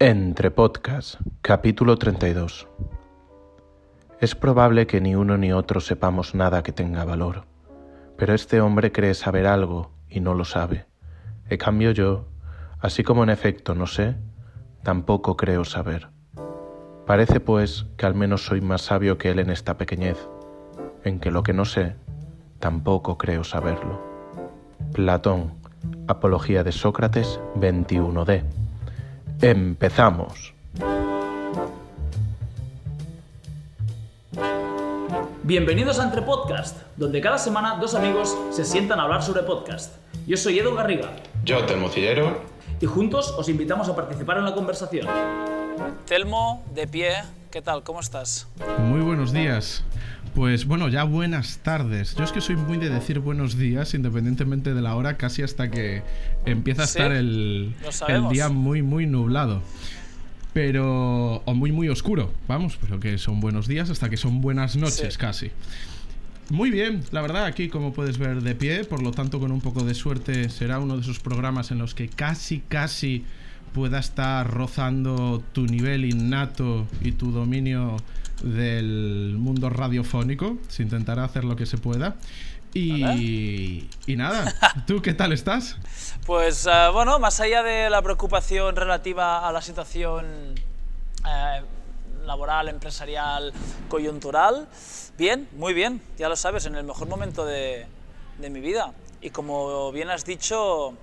Entre Podcast, capítulo 32. Es probable que ni uno ni otro sepamos nada que tenga valor, pero este hombre cree saber algo y no lo sabe. En cambio yo, así como en efecto no sé, tampoco creo saber. Parece pues que al menos soy más sabio que él en esta pequeñez, en que lo que no sé, tampoco creo saberlo. Platón, Apología de Sócrates, 21D. ¡Empezamos! Bienvenidos a Entre Podcast, donde cada semana dos amigos se sientan a hablar sobre podcast. Yo soy Edu Garriga. Yo, Telmo Cillero. Y juntos os invitamos a participar en la conversación. Telmo, de pie, ¿qué tal? ¿Cómo estás? Muy buenos días. Pues bueno, ya buenas tardes. Yo es que soy muy de decir buenos días, independientemente de la hora, casi hasta que empieza a estar el día muy, muy nublado. Pero... o muy, muy oscuro. Vamos, pues lo que son buenos días hasta que son buenas noches, casi. Muy bien, la verdad, aquí como puedes ver de pie, por lo tanto con un poco de suerte será uno de esos programas en los que casi pueda estar rozando tu nivel innato y tu dominio del mundo radiofónico. Se intentará hacer lo que se pueda. Y nada, ¿tú qué tal estás? Pues bueno, más allá de la preocupación relativa a la situación laboral, empresarial, coyuntural, bien, muy bien, ya lo sabes, en el mejor momento de mi vida. Y como bien has dicho,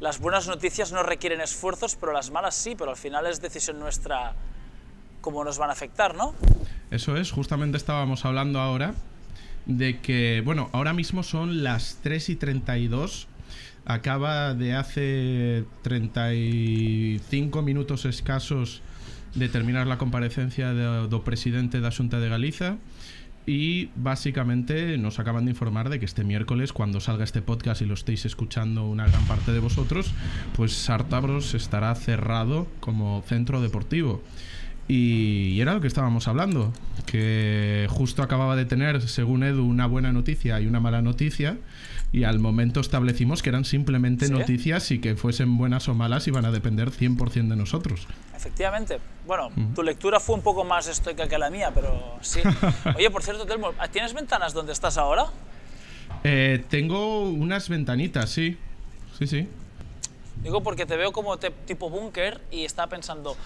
las buenas noticias no requieren esfuerzos, pero las malas sí, pero al final es decisión nuestra cómo nos van a afectar, ¿no? Eso es, justamente estábamos hablando ahora de que, bueno, ahora mismo son las 3:32, acaba de hace 35 minutos escasos de terminar la comparecencia do presidente da Xunta de Galicia. Y básicamente nos acaban de informar de que este miércoles, cuando salga este podcast y lo estéis escuchando una gran parte de vosotros, pues Artabros estará cerrado como centro deportivo. Y era lo que estábamos hablando, que justo acababa de tener, según Edu, una buena noticia y una mala noticia, y al momento establecimos que eran simplemente noticias y que fuesen buenas o malas iban a depender 100% de nosotros. Efectivamente. Bueno, tu lectura fue un poco más estoica que la mía, pero sí. Oye, por cierto, Telmo, ¿tienes ventanas donde estás ahora? Tengo unas ventanitas, sí. Sí. Digo porque te veo como tipo búnker y estaba pensando,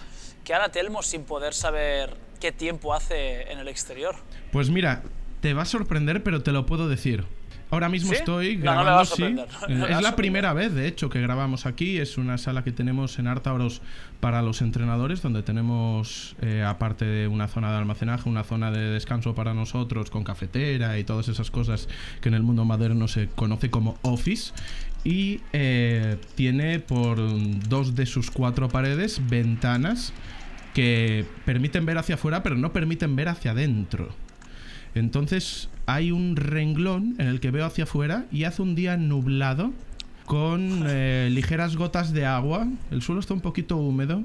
¿qué hará Telmo sin poder saber qué tiempo hace en el exterior? Pues mira, te va a sorprender, pero te lo puedo decir. Ahora mismo estoy grabando, es la primera vez, de hecho, que grabamos aquí. Es una sala que tenemos en Artabros para los entrenadores, donde tenemos, aparte de una zona de almacenaje, una zona de descanso para nosotros, con cafetera y todas esas cosas que en el mundo moderno se conoce como office. Y tiene por dos de sus cuatro paredes ventanas que permiten ver hacia afuera, pero no permiten ver hacia adentro. Entonces hay un renglón en el que veo hacia afuera y hace un día nublado con ligeras gotas de agua. El suelo está un poquito húmedo,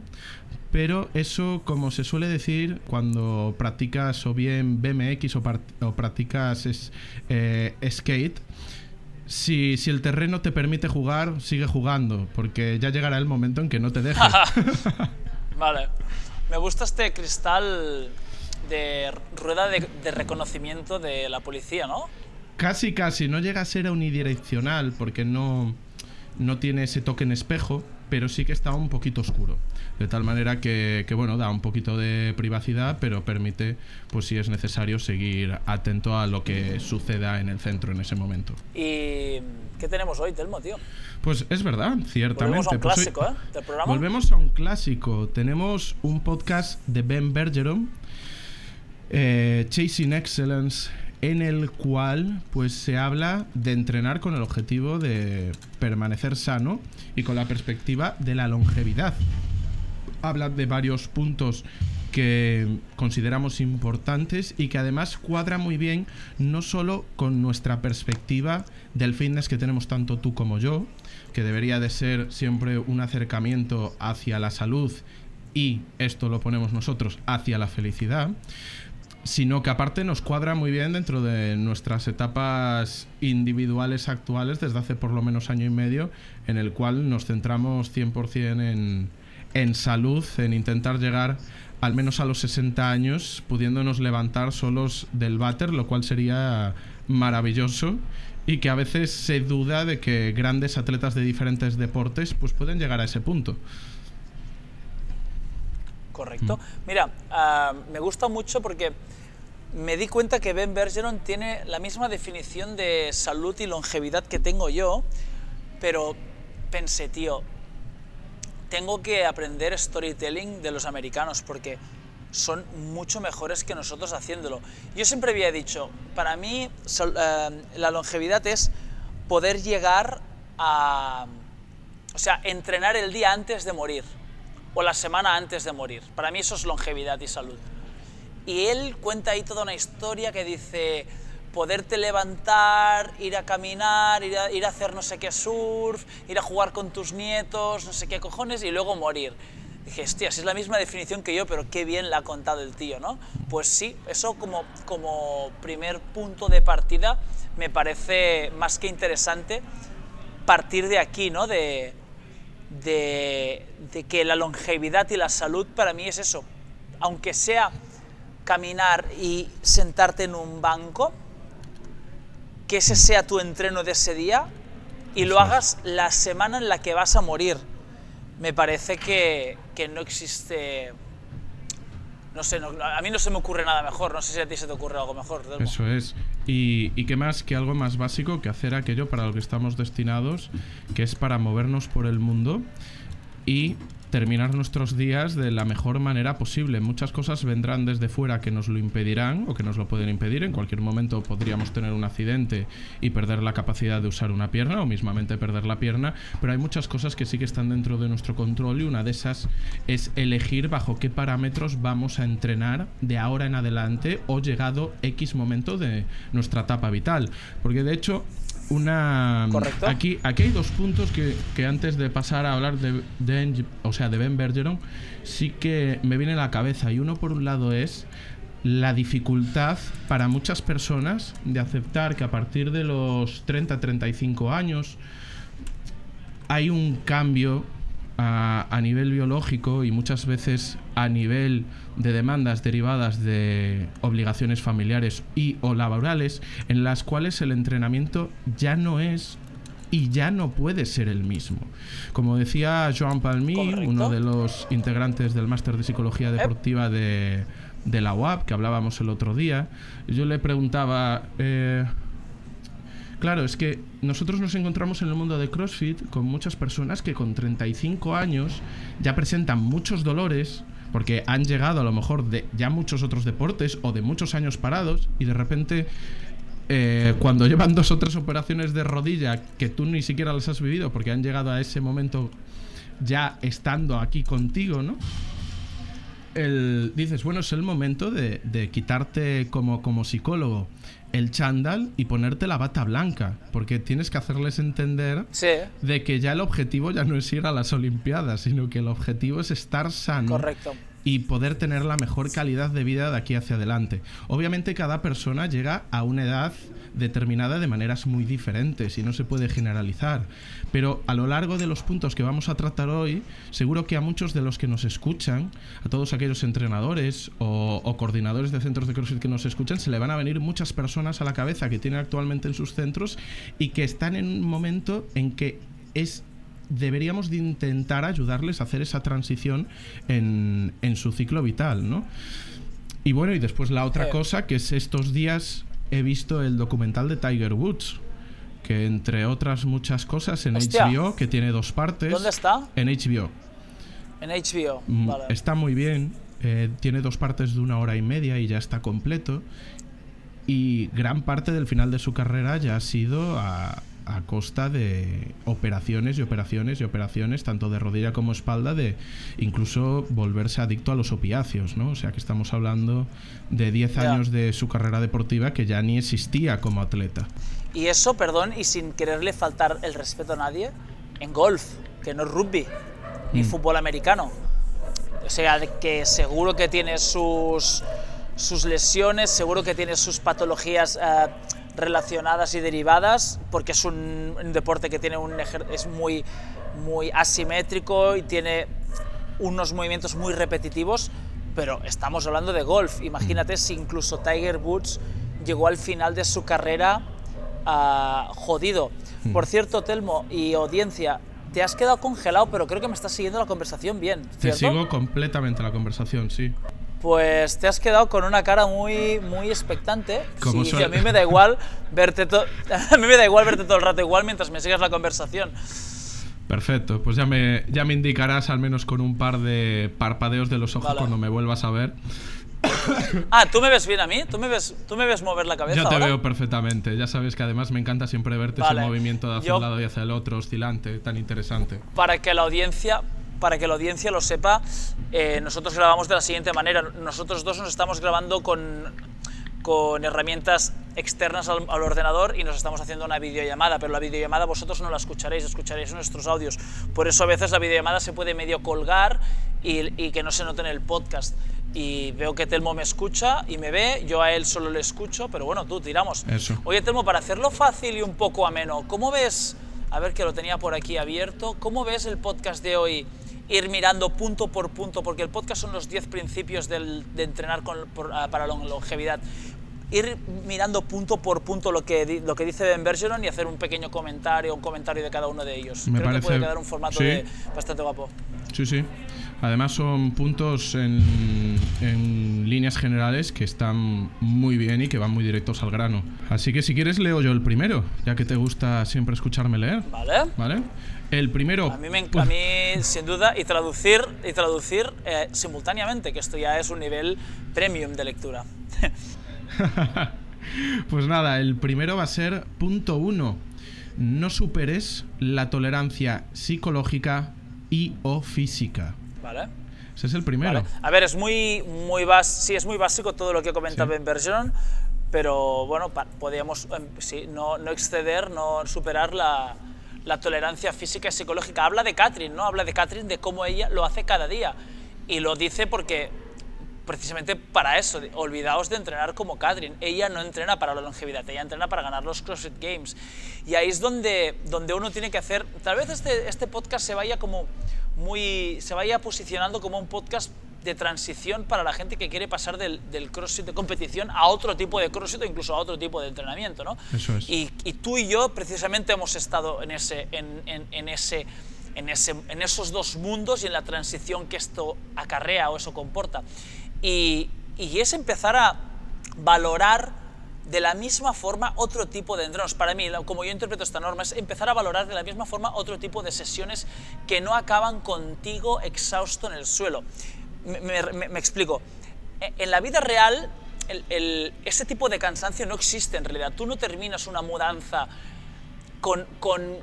pero eso, como se suele decir cuando practicas o bien BMX o practicas skate, si el terreno te permite jugar, sigue jugando, porque ya llegará el momento en que no te deje. Vale. Me gusta este cristal de rueda de reconocimiento de la policía, ¿no? Casi. No llega a ser unidireccional, porque no tiene ese toque en espejo, pero sí que está un poquito oscuro. De tal manera que bueno, da un poquito de privacidad, pero permite, pues si es necesario, seguir atento a lo que suceda en el centro en ese momento. ¿Y qué tenemos hoy, Telmo, tío? Pues es verdad, ciertamente. Volvemos a un clásico, pues hoy, del programa. Volvemos a un clásico. Tenemos un podcast de Ben Bergeron, Chasing Excellence, en el cual pues se habla de entrenar con el objetivo de permanecer sano y con la perspectiva de la longevidad. Habla de varios puntos que consideramos importantes y que además cuadra muy bien no solo con nuestra perspectiva del fitness que tenemos tanto tú como yo, que debería de ser siempre un acercamiento hacia la salud y, esto lo ponemos nosotros, hacia la felicidad, sino que aparte nos cuadra muy bien dentro de nuestras etapas individuales actuales desde hace por lo menos año y medio, en el cual nos centramos 100% en en salud, en intentar llegar al menos a los 60 años pudiéndonos levantar solos del váter, lo cual sería maravilloso, y que a veces se duda de que grandes atletas de diferentes deportes pues pueden llegar a ese punto. Correcto. Mira, me gusta mucho porque me di cuenta que Ben Bergeron tiene la misma definición de salud y longevidad que tengo yo, pero pensé, tío, tengo que aprender storytelling de los americanos porque son mucho mejores que nosotros haciéndolo. Yo siempre había dicho, para mí la longevidad es poder llegar a... O sea, entrenar el día antes de morir o la semana antes de morir. Para mí eso es longevidad y salud. Y él cuenta ahí toda una historia que dice poderte levantar, ir a caminar, ir a hacer no sé qué surf, ir a jugar con tus nietos, no sé qué cojones, y luego morir. Dije, hostia, si es la misma definición que yo, pero qué bien la ha contado el tío, ¿no? Pues sí, eso como primer punto de partida me parece más que interesante partir de aquí, ¿no? De que la longevidad y la salud para mí es eso. Aunque sea caminar y sentarte en un banco, que ese sea tu entreno de ese día y lo hagas la semana en la que vas a morir. Me parece que no existe... No sé, a mí no se me ocurre nada mejor. No sé si a ti se te ocurre algo mejor, Telmo. Eso es. Y qué más que algo más básico que hacer aquello para lo que estamos destinados, que es para movernos por el mundo y terminar nuestros días de la mejor manera posible. Muchas cosas vendrán desde fuera que nos lo impedirán o que nos lo pueden impedir. En cualquier momento podríamos tener un accidente y perder la capacidad de usar una pierna o mismamente perder la pierna, pero hay muchas cosas que sí que están dentro de nuestro control y una de esas es elegir bajo qué parámetros vamos a entrenar de ahora en adelante o llegado X momento de nuestra etapa vital. Porque de hecho... Correcto. Aquí hay dos puntos que antes de pasar a hablar de Ben Bergeron sí que me viene a la cabeza. Y uno por un lado es la dificultad para muchas personas de aceptar que a partir de los 30-35 años hay un cambio a nivel biológico y muchas veces a nivel de demandas derivadas de obligaciones familiares y o laborales en las cuales el entrenamiento ya no es y ya no puede ser el mismo. Como decía Joan Palmi, Correcto. Uno de los integrantes del máster de psicología deportiva de la UAP, que hablábamos el otro día, yo le preguntaba... Claro, es que nosotros nos encontramos en el mundo de CrossFit con muchas personas que con 35 años ya presentan muchos dolores porque han llegado a lo mejor de ya muchos otros deportes o de muchos años parados y de repente cuando llevan 2 o 3 operaciones de rodilla que tú ni siquiera las has vivido porque han llegado a ese momento ya estando aquí contigo, ¿no? Dices, bueno, es el momento de quitarte como psicólogo el chándal y ponerte la bata blanca, porque tienes que hacerles entender de que ya el objetivo ya no es ir a las Olimpiadas, sino que el objetivo es estar sano. Correcto. Y poder tener la mejor calidad de vida de aquí hacia adelante. Obviamente cada persona llega a una edad determinada de maneras muy diferentes y no se puede generalizar, pero a lo largo de los puntos que vamos a tratar hoy, seguro que a muchos de los que nos escuchan, a todos aquellos entrenadores o coordinadores de centros de CrossFit que nos escuchan, se le van a venir muchas personas a la cabeza que tienen actualmente en sus centros y que están en un momento en que deberíamos de intentar ayudarles a hacer esa transición en su ciclo vital, ¿no? Y bueno, y después la otra cosa, que es estos días he visto el documental de Tiger Woods, que entre otras muchas cosas en HBO, que tiene 2 partes. ¿Dónde está? En HBO. En HBO, vale. Está muy bien, tiene 2 partes de 1 hora y media y ya está completo. Y gran parte del final de su carrera ya ha sido a costa de operaciones y operaciones y operaciones, tanto de rodilla como espalda, de incluso volverse adicto a los opiáceos, ¿no? O sea que estamos hablando de 10 años de su carrera deportiva que ya ni existía como atleta. Y eso, perdón, y sin quererle faltar el respeto a nadie, en golf, que no es rugby, ni fútbol americano. O sea, que seguro que tiene sus lesiones, seguro que tiene sus patologías relacionadas y derivadas, porque es un deporte que tiene es muy, muy asimétrico y tiene unos movimientos muy repetitivos, pero estamos hablando de golf. Imagínate si incluso Tiger Woods llegó al final de su carrera jodido. Por cierto, Telmo y audiencia, te has quedado congelado, pero creo que me estás siguiendo la conversación bien, ¿cierto? Te sigo completamente la conversación, sí. Pues te has quedado con una cara muy, muy expectante. Como sí, a mí me da igual verte todo el rato igual mientras me sigas la conversación. Perfecto, pues ya me indicarás al menos con un par de parpadeos de los ojos, vale, cuando me vuelvas a ver. Ah, ¿tú me ves bien a mí? ¿Tú me ves mover la cabeza? Yo te veo perfectamente, ya sabes que además me encanta siempre verte, vale, ese movimiento de hacia un lado y hacia el otro, oscilante, tan interesante. Para que la audiencia lo sepa, nosotros grabamos de la siguiente manera. Nosotros dos nos estamos grabando con herramientas externas al ordenador y nos estamos haciendo una videollamada, pero la videollamada vosotros no la escucharéis nuestros audios. Por eso a veces la videollamada se puede medio colgar y que no se note en el podcast. Y veo que Telmo me escucha y me ve, yo a él solo le escucho, pero bueno, tú, tiramos. Eso. Oye, Telmo, para hacerlo fácil y un poco ameno, ¿cómo ves? A ver, que lo tenía por aquí abierto. ¿Cómo ves el podcast de hoy? Ir mirando punto por punto, porque el podcast son los 10 principios de entrenar para la longevidad. Ir mirando punto por punto lo que dice Ben Bergeron y hacer un pequeño comentario, un comentario de cada uno de ellos. Me Creo que puede quedar un formato, sí, bastante guapo. Sí, sí. Además son puntos en líneas generales que están muy bien y que van muy directos al grano. Así que si quieres leo yo el primero, ya que te gusta siempre escucharme leer. Vale. El primero. A mí sin duda, y traducir simultáneamente, que esto ya es un nivel premium de lectura. Pues nada, el primero va a ser punto 1. No superes la tolerancia psicológica y o física. Vale. Ese es el primero. Vale. A ver, es muy básico todo lo que comenta Ben Bergeron, pero bueno, podríamos no exceder, no superar la tolerancia física y psicológica. Habla de Katrin, ¿no? Habla de Katrin, de cómo ella lo hace cada día. Y lo dice porque, precisamente para eso, olvidaos de entrenar como Katrin. Ella no entrena para la longevidad, ella entrena para ganar los CrossFit Games. Y ahí es donde uno tiene que hacer. Tal vez este podcast se vaya posicionando como un podcast de transición para la gente que quiere pasar del CrossFit de competición a otro tipo de CrossFit o incluso a otro tipo de entrenamiento, ¿no? Eso es. Y tú y yo precisamente hemos estado en esos dos mundos y en la transición que esto acarrea o eso comporta. Y es empezar a valorar de la misma forma otro tipo de entrenos. Para mí, como yo interpreto esta norma, es empezar a valorar de la misma forma otro tipo de sesiones que no acaban contigo exhausto en el suelo. Me explico. En la vida real, ese tipo de cansancio no existe en realidad. Tú no terminas una mudanza con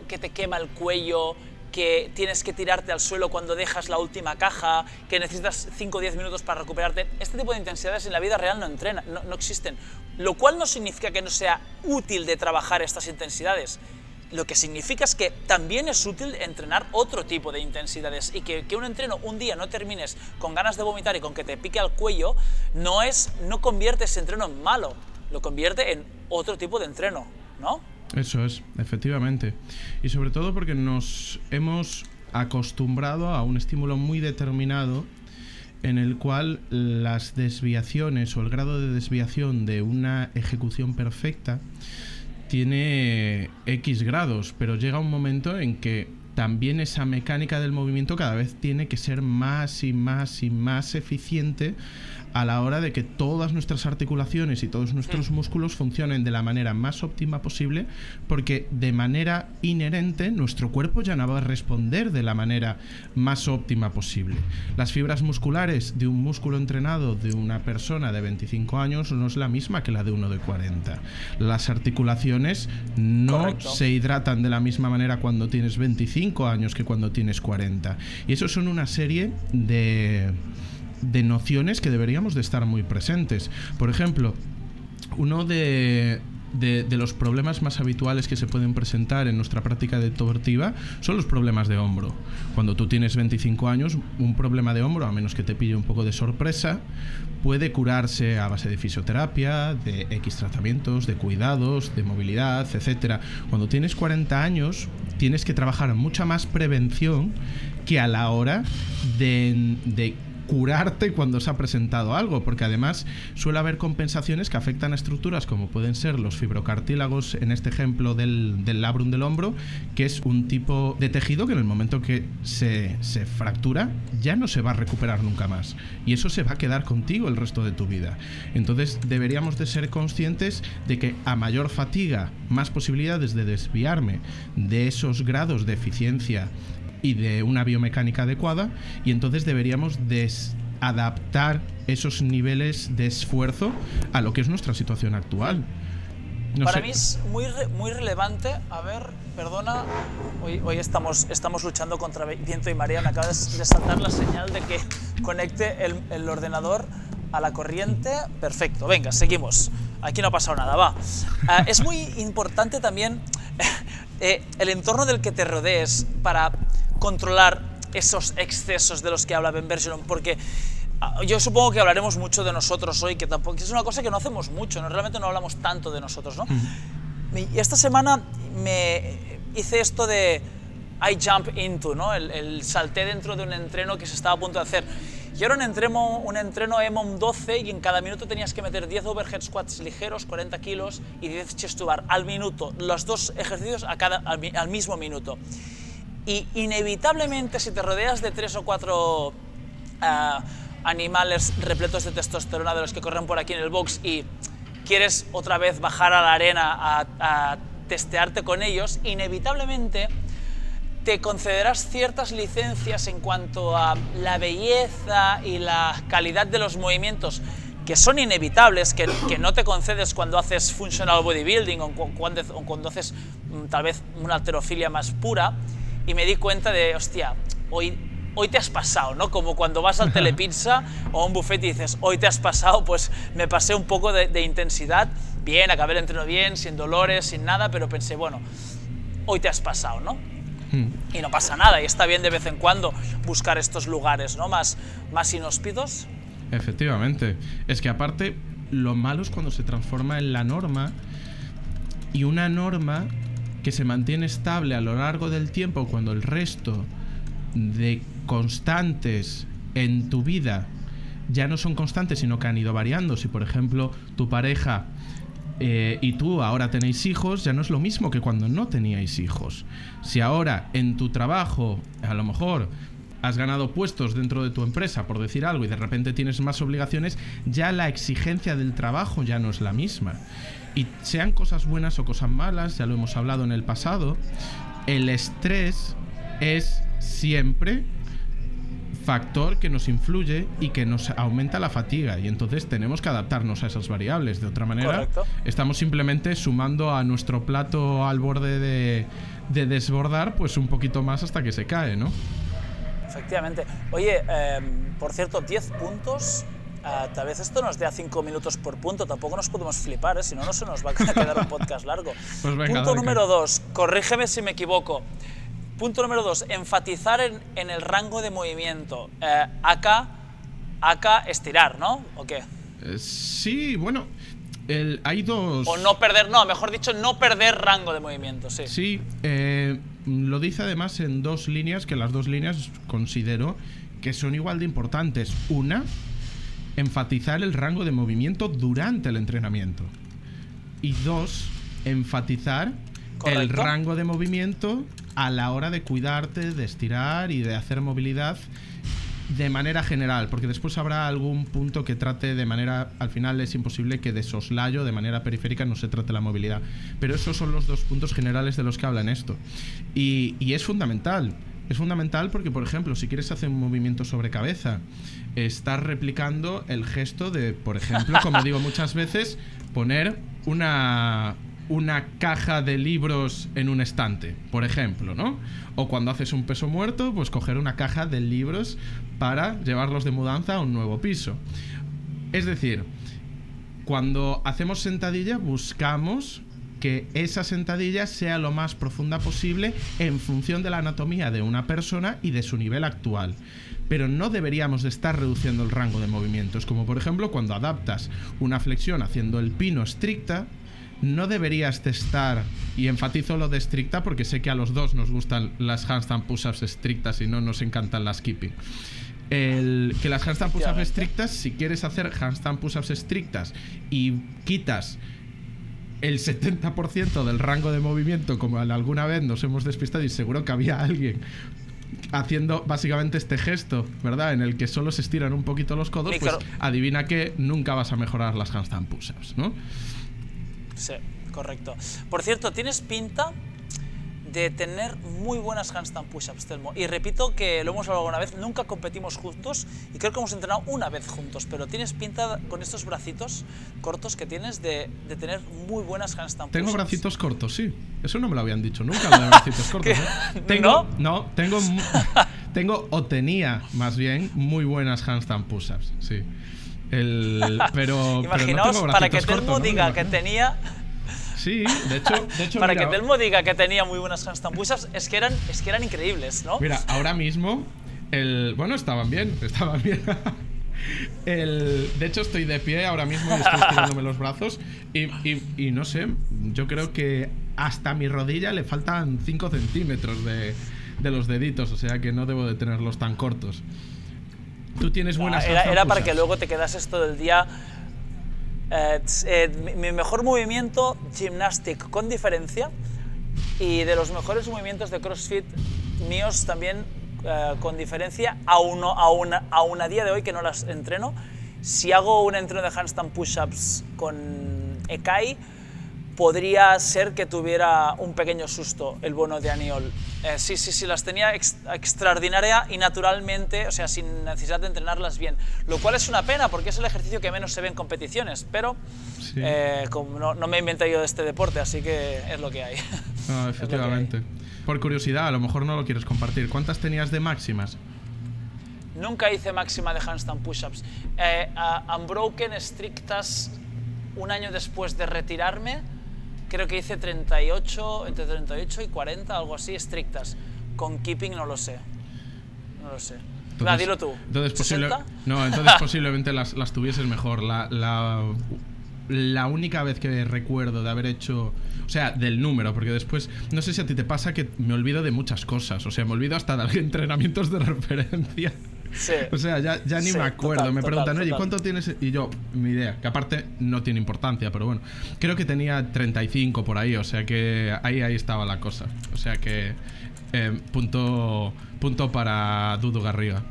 que te quema el cuello, que tienes que tirarte al suelo cuando dejas la última caja, que necesitas 5 o 10 minutos para recuperarte. Este tipo de intensidades en la vida real no existen, lo cual no significa que no sea útil de trabajar estas intensidades. Lo que significa es que también es útil entrenar otro tipo de intensidades y que un entreno un día no termines con ganas de vomitar y con que te pique al cuello no convierte ese entreno en malo, lo convierte en otro tipo de entreno, ¿no? Eso es, efectivamente. Y sobre todo porque nos hemos acostumbrado a un estímulo muy determinado en el cual las desviaciones o el grado de desviación de una ejecución perfecta tiene X grados, pero llega un momento en que también esa mecánica del movimiento cada vez tiene que ser más y más y más eficiente a la hora de que todas nuestras articulaciones y todos nuestros músculos funcionen de la manera más óptima posible, porque de manera inherente nuestro cuerpo ya no va a responder de la manera más óptima posible. Las fibras musculares de un músculo entrenado de una persona de 25 años no es la misma que la de uno de 40. Las articulaciones no se hidratan de la misma manera cuando tienes 25 años que cuando tienes 40. Y eso son una serie de nociones que deberíamos de estar muy presentes. Por ejemplo, uno de los problemas más habituales que se pueden presentar en nuestra práctica deportiva son los problemas de hombro. Cuando tú tienes 25 años, un problema de hombro, a menos que te pille un poco de sorpresa, puede curarse a base de fisioterapia, de X tratamientos, de cuidados, de movilidad, etcétera. Cuando tienes 40 años, tienes que trabajar mucha más prevención que a la hora de curarte cuando se ha presentado algo, porque además suele haber compensaciones que afectan a estructuras como pueden ser los fibrocartílagos, en este ejemplo del labrum del hombro, que es un tipo de tejido que en el momento que se fractura ya no se va a recuperar nunca más, y eso se va a quedar contigo el resto de tu vida. Entonces deberíamos de ser conscientes de que a mayor fatiga, más posibilidades de desviarme de esos grados de eficiencia y de una biomecánica adecuada, y entonces deberíamos adaptar esos niveles de esfuerzo a lo que es nuestra situación actual. Para mí es muy relevante. A ver, perdona, hoy estamos luchando contra viento y marea. Me acabas de saltar la señal de que conecte el ordenador a la corriente. Perfecto, venga, seguimos. Aquí no ha pasado nada, va. Es muy importante también el entorno del que te rodees para controlar esos excesos de los que habla Ben Bergeron, porque yo supongo que hablaremos mucho de nosotros hoy, que tampoco es una cosa que no hacemos mucho, realmente no hablamos tanto de nosotros, ¿no? Y esta semana me hice esto de I jump into, ¿no? El salté dentro de un entreno que se estaba a punto de hacer. Y era un entreno EMOM 12 y en cada minuto tenías que meter 10 overhead squats ligeros, 40 kilos, y 10 chest to bar al minuto, los dos ejercicios al mismo minuto. Y inevitablemente, si te rodeas de 3 o 4 animales repletos de testosterona de los que corren por aquí en el box y quieres otra vez bajar a la arena a testearte con ellos, inevitablemente te concederás ciertas licencias en cuanto a la belleza y la calidad de los movimientos, que son inevitables, que no te concedes cuando haces functional bodybuilding o cuando haces tal vez una halterofilia más pura. Y me di cuenta de, hostia, hoy te has pasado, ¿no? Como cuando vas al Telepizza o a un buffet y dices, hoy te has pasado, pues me pasé un poco de intensidad. Bien, acabé el entreno bien, sin dolores, sin nada, pero pensé, bueno, hoy te has pasado, ¿no? Y no pasa nada, y está bien de vez en cuando buscar estos lugares, ¿no? Más inhóspitos. Efectivamente. Es que aparte, lo malo es cuando se transforma en la norma, y una norma que se mantiene estable a lo largo del tiempo cuando el resto de constantes en tu vida ya no son constantes, sino que han ido variando. Si, por ejemplo, tu pareja y tú ahora tenéis hijos, ya no es lo mismo que cuando no teníais hijos. Si ahora en tu trabajo, a lo mejor has ganado puestos dentro de tu empresa, por decir algo, y de repente tienes más obligaciones, ya la exigencia del trabajo ya no es la misma. Y sean cosas buenas o cosas malas, ya lo hemos hablado en el pasado, el estrés es siempre factor que nos influye y que nos aumenta la fatiga, y entonces tenemos que adaptarnos a esas variables. De otra manera, correcto, estamos simplemente sumando a nuestro plato al borde de desbordar, pues un poquito más hasta que se cae, ¿no? Efectivamente. Oye, por cierto, 10 puntos... tal vez esto nos dé a 5 minutos por punto, tampoco nos podemos flipar, si no, no se nos va a quedar un podcast largo. Pues venga, punto número 2, corrígeme si me equivoco. Punto número 2, enfatizar en el rango de movimiento. Acá estirar, ¿no? ¿O qué? Sí, bueno, hay dos... O mejor dicho, no perder rango de movimiento, sí. Sí, lo dice además en dos líneas, que las dos líneas considero que son igual de importantes. Una, enfatizar el rango de movimiento durante el entrenamiento, y dos, enfatizar, correcto, el rango de movimiento a la hora de cuidarte, de estirar y de hacer movilidad de manera general, porque después habrá algún punto que trate de manera, al final es imposible que de soslayo, de manera periférica, no se trate la movilidad, pero esos son los dos puntos generales de los que hablan esto, y es fundamental. Es fundamental porque, por ejemplo, si quieres hacer un movimiento sobre cabeza, estás replicando el gesto de, por ejemplo, como digo muchas veces, poner una caja de libros en un estante, por ejemplo, ¿no? O cuando haces un peso muerto, pues coger una caja de libros para llevarlos de mudanza a un nuevo piso. Es decir, cuando hacemos sentadilla, buscamos que esa sentadilla sea lo más profunda posible en función de la anatomía de una persona y de su nivel actual. Pero no deberíamos de estar reduciendo el rango de movimientos, como por ejemplo cuando adaptas una flexión haciendo el pino estricta, no deberías testar, y enfatizo lo de estricta porque sé que a los dos nos gustan las handstand push-ups estrictas y no nos encantan las kipping. Que las handstand push-ups estrictas, si quieres hacer handstand push-ups estrictas y quitas el 70% del rango de movimiento, como alguna vez nos hemos despistado y seguro que había alguien haciendo básicamente este gesto, ¿verdad?, en el que solo se estiran un poquito los codos, pues adivina que nunca vas a mejorar las handstand push-ups, ¿no? Sí, correcto. Por cierto, tienes pinta de tener muy buenas handstand push-ups, Telmo. Y repito que lo hemos hablado alguna vez, nunca competimos juntos y creo que hemos entrenado una vez juntos, pero tienes pinta con estos bracitos cortos que tienes de tener muy buenas handstand push-ups. Tengo bracitos cortos, sí. Eso no me lo habían dicho nunca, lo de bracitos cortos. Tengo, no, tengo o tenía, más bien, muy buenas handstand push-ups, sí. Pero imaginaos, pero no para que Telmo cortos, diga, ¿no?, que tenía... Sí, de hecho para mira, que Telmo diga que tenía muy buenas handstand push-ups, es que eran increíbles, ¿no? Mira, ahora mismo, bueno, estaban bien. De hecho, estoy de pie ahora mismo y estoy estirándome los brazos y no sé, yo creo que hasta mi rodilla le faltan 5 centímetros de los deditos, o sea que no debo de tenerlos tan cortos. Tú tienes buenas handstand push-ups. Era para que luego te quedases todo el día... mi mejor movimiento gymnastic con diferencia, y de los mejores movimientos de CrossFit míos también con diferencia, a una día de hoy que no las entreno. Si hago un entreno de handstand push-ups con Ekai, podría ser que tuviera un pequeño susto el bono de Aniol. Sí, las tenía extraordinaria y naturalmente, o sea, sin necesidad de entrenarlas bien, lo cual es una pena porque es el ejercicio que menos se ve en competiciones, pero sí. Como no me he inventado yo de este deporte, así que es lo que hay. No, efectivamente. Por curiosidad, a lo mejor no lo quieres compartir, ¿cuántas tenías de máximas? Nunca hice máxima de handstand push-ups. Unbroken, estrictas, un año después de retirarme, creo que hice 38, entre 38 y 40, algo así, estrictas. Con keeping no lo sé. Entonces, dilo tú. Entonces, posiblemente las tuvieses mejor. La única vez que recuerdo de haber hecho, o sea, del número, porque después, no sé si a ti te pasa que me olvido de muchas cosas, o sea, me olvido hasta de entrenamientos de referencia. Sí. O sea, ya ni me acuerdo. Total, me preguntan, oye, ¿cuánto tienes? Y yo, mi idea, que aparte no tiene importancia, pero bueno, creo que tenía 35 por ahí, o sea que ahí estaba la cosa. O sea que punto para Edu Garriga.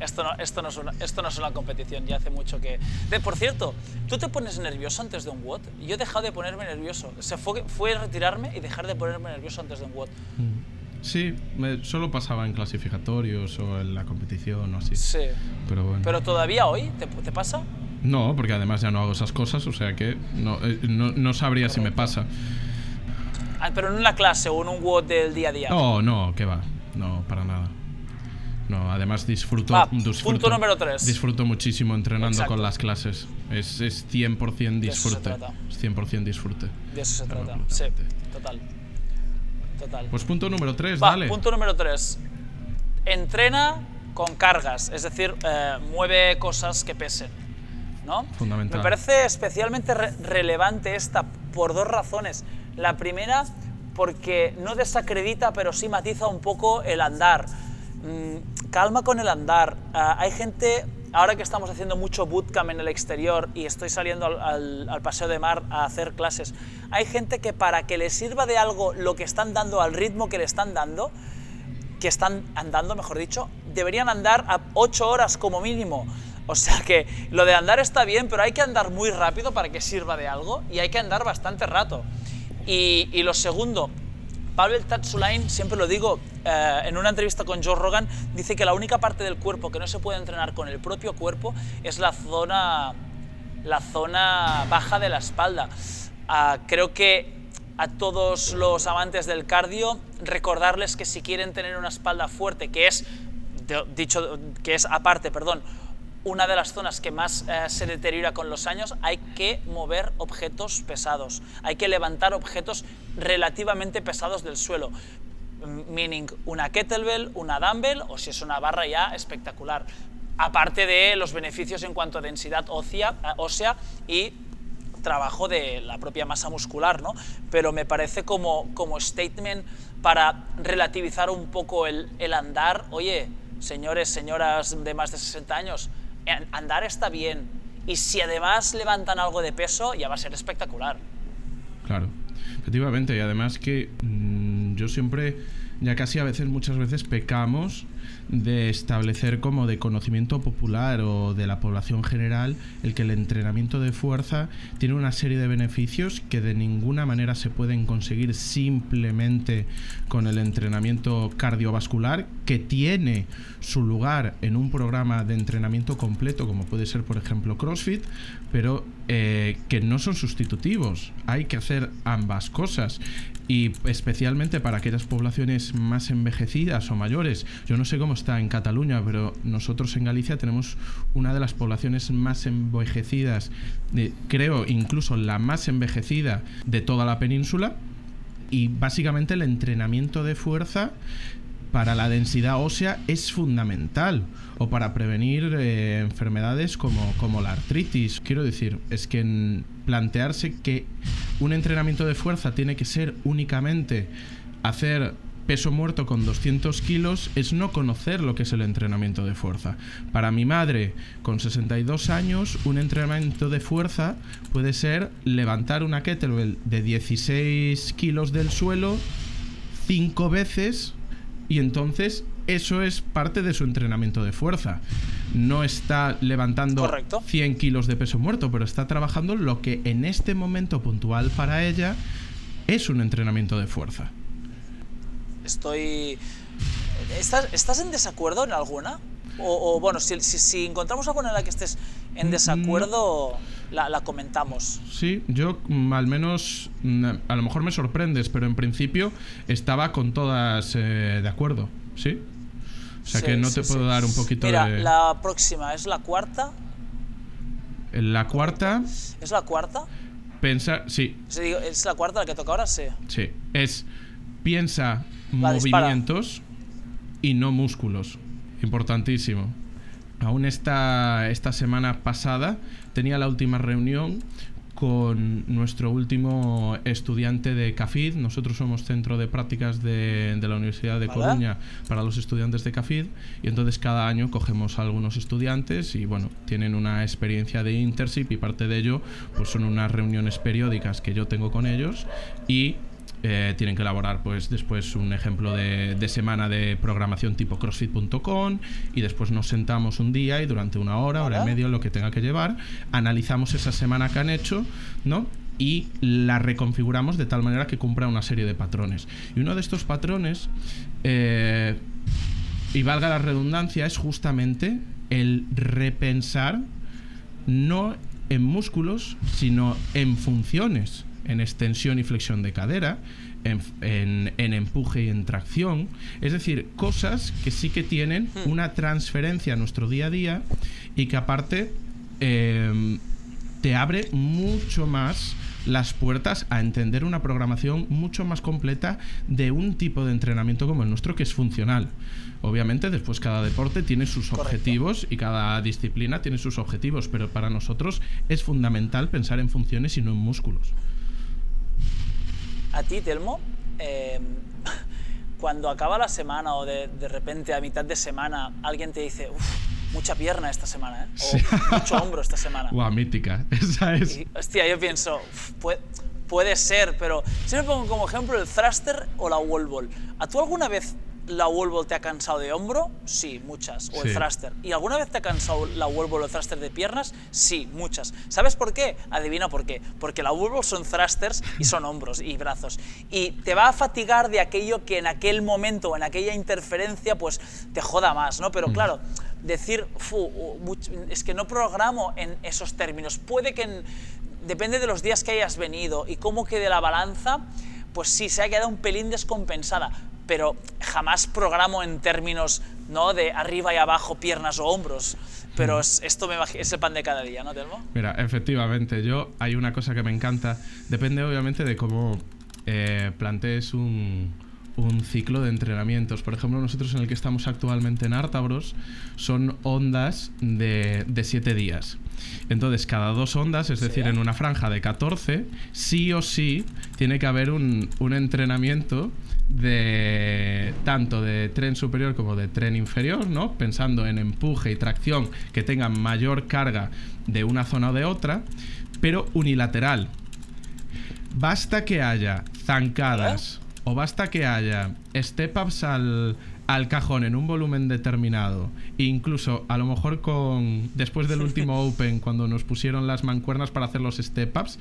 esto no es una competición, ya hace mucho que... Por cierto, ¿tú te pones nervioso antes de un WOD? Yo he dejado de ponerme nervioso, o sea, fue retirarme y dejar de ponerme nervioso antes de un WOD. Sí, solo pasaba en clasificatorios o en la competición o así. Sí. Pero bueno. ¿Pero todavía hoy te pasa? No, porque además ya no hago esas cosas, o sea que no sabría. Correcto. Si me pasa. Pero en una clase o en un WOD del día a día. No, qué va. No, para nada. No, además disfruto. Punto número 3. Disfruto muchísimo entrenando. Exacto. Con las clases. Es 100% disfrute. De eso se trata. Es 100% disfrute. De eso se trata. Sí, total. Pues punto número 3, dale. Punto número 3. Entrena con cargas, es decir, mueve cosas que pesen, ¿no? Fundamental. Me parece especialmente relevante esta por dos razones. La primera, porque no desacredita, pero sí matiza un poco el andar. Calma con el andar. Hay gente, ahora que estamos haciendo mucho bootcamp en el exterior y estoy saliendo al paseo de mar a hacer clases, hay gente que para que le sirva de algo lo que están dando al ritmo que le están dando, que están andando, mejor dicho, deberían andar a 8 horas como mínimo. O sea que lo de andar está bien, pero hay que andar muy rápido para que sirva de algo y hay que andar bastante rato. Y lo segundo, Pavel Tatsulain, siempre lo digo, en una entrevista con Joe Rogan, dice que la única parte del cuerpo que no se puede entrenar con el propio cuerpo es la zona baja de la espalda. Creo que a todos los amantes del cardio, recordarles que si quieren tener una espalda fuerte, que es una de las zonas que más se deteriora con los años, hay que mover objetos pesados, hay que levantar objetos relativamente pesados del suelo, meaning una kettlebell, una dumbbell o si es una barra ya espectacular, aparte de los beneficios en cuanto a densidad ósea y trabajo de la propia masa muscular, ¿no? Pero me parece como statement para relativizar un poco el andar. Oye, señores, señoras de más de 60 años, andar está bien, y si además levantan algo de peso ya va a ser espectacular. Claro, efectivamente, y además que yo siempre, ya casi a veces, muchas veces pecamos de establecer como de conocimiento popular o de la población general el que el entrenamiento de fuerza tiene una serie de beneficios que de ninguna manera se pueden conseguir simplemente con el entrenamiento cardiovascular, que tiene su lugar en un programa de entrenamiento completo como puede ser por ejemplo CrossFit, pero que no son sustitutivos. Hay que hacer ambas cosas, y especialmente para aquellas poblaciones más envejecidas o mayores. Yo no sé cómo está en Cataluña, pero nosotros en Galicia tenemos una de las poblaciones más envejecidas, creo incluso la más envejecida de toda la península, y básicamente el entrenamiento de fuerza para la densidad ósea es fundamental, o para prevenir enfermedades como la artritis. Quiero decir, es que plantearse que un entrenamiento de fuerza tiene que ser únicamente hacer peso muerto con 200 kilos es no conocer lo que es el entrenamiento de fuerza. Para mi madre, con 62 años, un entrenamiento de fuerza puede ser levantar una kettlebell de 16 kilos del suelo 5 veces, y entonces eso es parte de su entrenamiento de fuerza. No está levantando 100 kilos de peso muerto, pero está trabajando lo que en este momento puntual para ella es un entrenamiento de fuerza. ¿Estás en desacuerdo en alguna? O bueno, si encontramos alguna en la que estés en desacuerdo, la comentamos. Sí, yo al menos, a lo mejor me sorprendes, pero en principio estaba con todas de acuerdo, ¿sí? O sea, sí, que no sí, te puedo sí. dar un poquito. Mira, de... la próxima, ¿es la cuarta? ¿La cuarta? ¿Es la cuarta? Pensar, sí. ¿Es la cuarta la que toca ahora? Sí. Sí, es piensa... La movimientos dispara. Y no músculos. Importantísimo. Aún esta semana pasada tenía la última reunión con nuestro último estudiante de CAFID. Nosotros somos centro de prácticas de la Universidad de Coruña para los estudiantes de CAFID, y entonces cada año cogemos a algunos estudiantes y bueno, tienen una experiencia de internship, y parte de ello pues son unas reuniones periódicas que yo tengo con ellos, y tienen que elaborar pues después un ejemplo de semana de programación tipo crossfit.com, y después nos sentamos un día y durante una hora, hora y media, lo que tenga que llevar, analizamos esa semana que han hecho, ¿no? Y la reconfiguramos de tal manera que cumpla una serie de patrones. Y uno de estos patrones, y valga la redundancia, es justamente el repensar no en músculos, sino en funciones. En extensión y flexión de cadera, en empuje y en tracción. Es decir, cosas que sí que tienen una transferencia a nuestro día a día, y que aparte te abre mucho más las puertas a entender una programación mucho más completa de un tipo de entrenamiento como el nuestro, que es funcional. Obviamente después cada deporte tiene sus objetivos y cada disciplina tiene sus objetivos, pero para nosotros es fundamental pensar en funciones y no en músculos. A ti, Telmo, cuando acaba la semana o de repente a mitad de semana alguien te dice mucha pierna esta semana, o sí. mucho hombro esta semana. Guau, mítica, esa es. Y, hostia, yo pienso, puede ser, pero siempre pongo como ejemplo el thruster o la wall ball. ¿A tú alguna vez la wall ball te ha cansado de hombro? Sí, muchas. O sí. el thruster. ¿Y alguna vez te ha cansado la wall ball o el thruster de piernas? Sí, muchas. ¿Sabes por qué? Adivina por qué. Porque la wall ball son thrusters y son hombros y brazos. Y te va a fatigar de aquello que en aquel momento o en aquella interferencia pues te joda más, ¿no? Pero claro, decir, es que no programo en esos términos. Puede que depende de los días que hayas venido y cómo quede la balanza, pues sí, se ha quedado un pelín descompensada, pero jamás programo en términos, ¿no?, de arriba y abajo, piernas o hombros. Pero esto es el pan de cada día, ¿no, Telmo? Mira, efectivamente, hay una cosa que me encanta. Depende, obviamente, de cómo plantees un un ciclo de entrenamientos. Por ejemplo, nosotros en el que estamos actualmente en Artabros son ondas de 7 días. Entonces, cada dos ondas, es decir, en una franja de 14, sí o sí tiene que haber un entrenamiento de tanto de tren superior como de tren inferior, ¿no? Pensando en empuje y tracción que tengan mayor carga de una zona o de otra, pero unilateral. Basta que haya zancadas o basta que haya step-ups al cajón en un volumen determinado, incluso a lo mejor después del último Open, cuando nos pusieron las mancuernas para hacer los step-ups,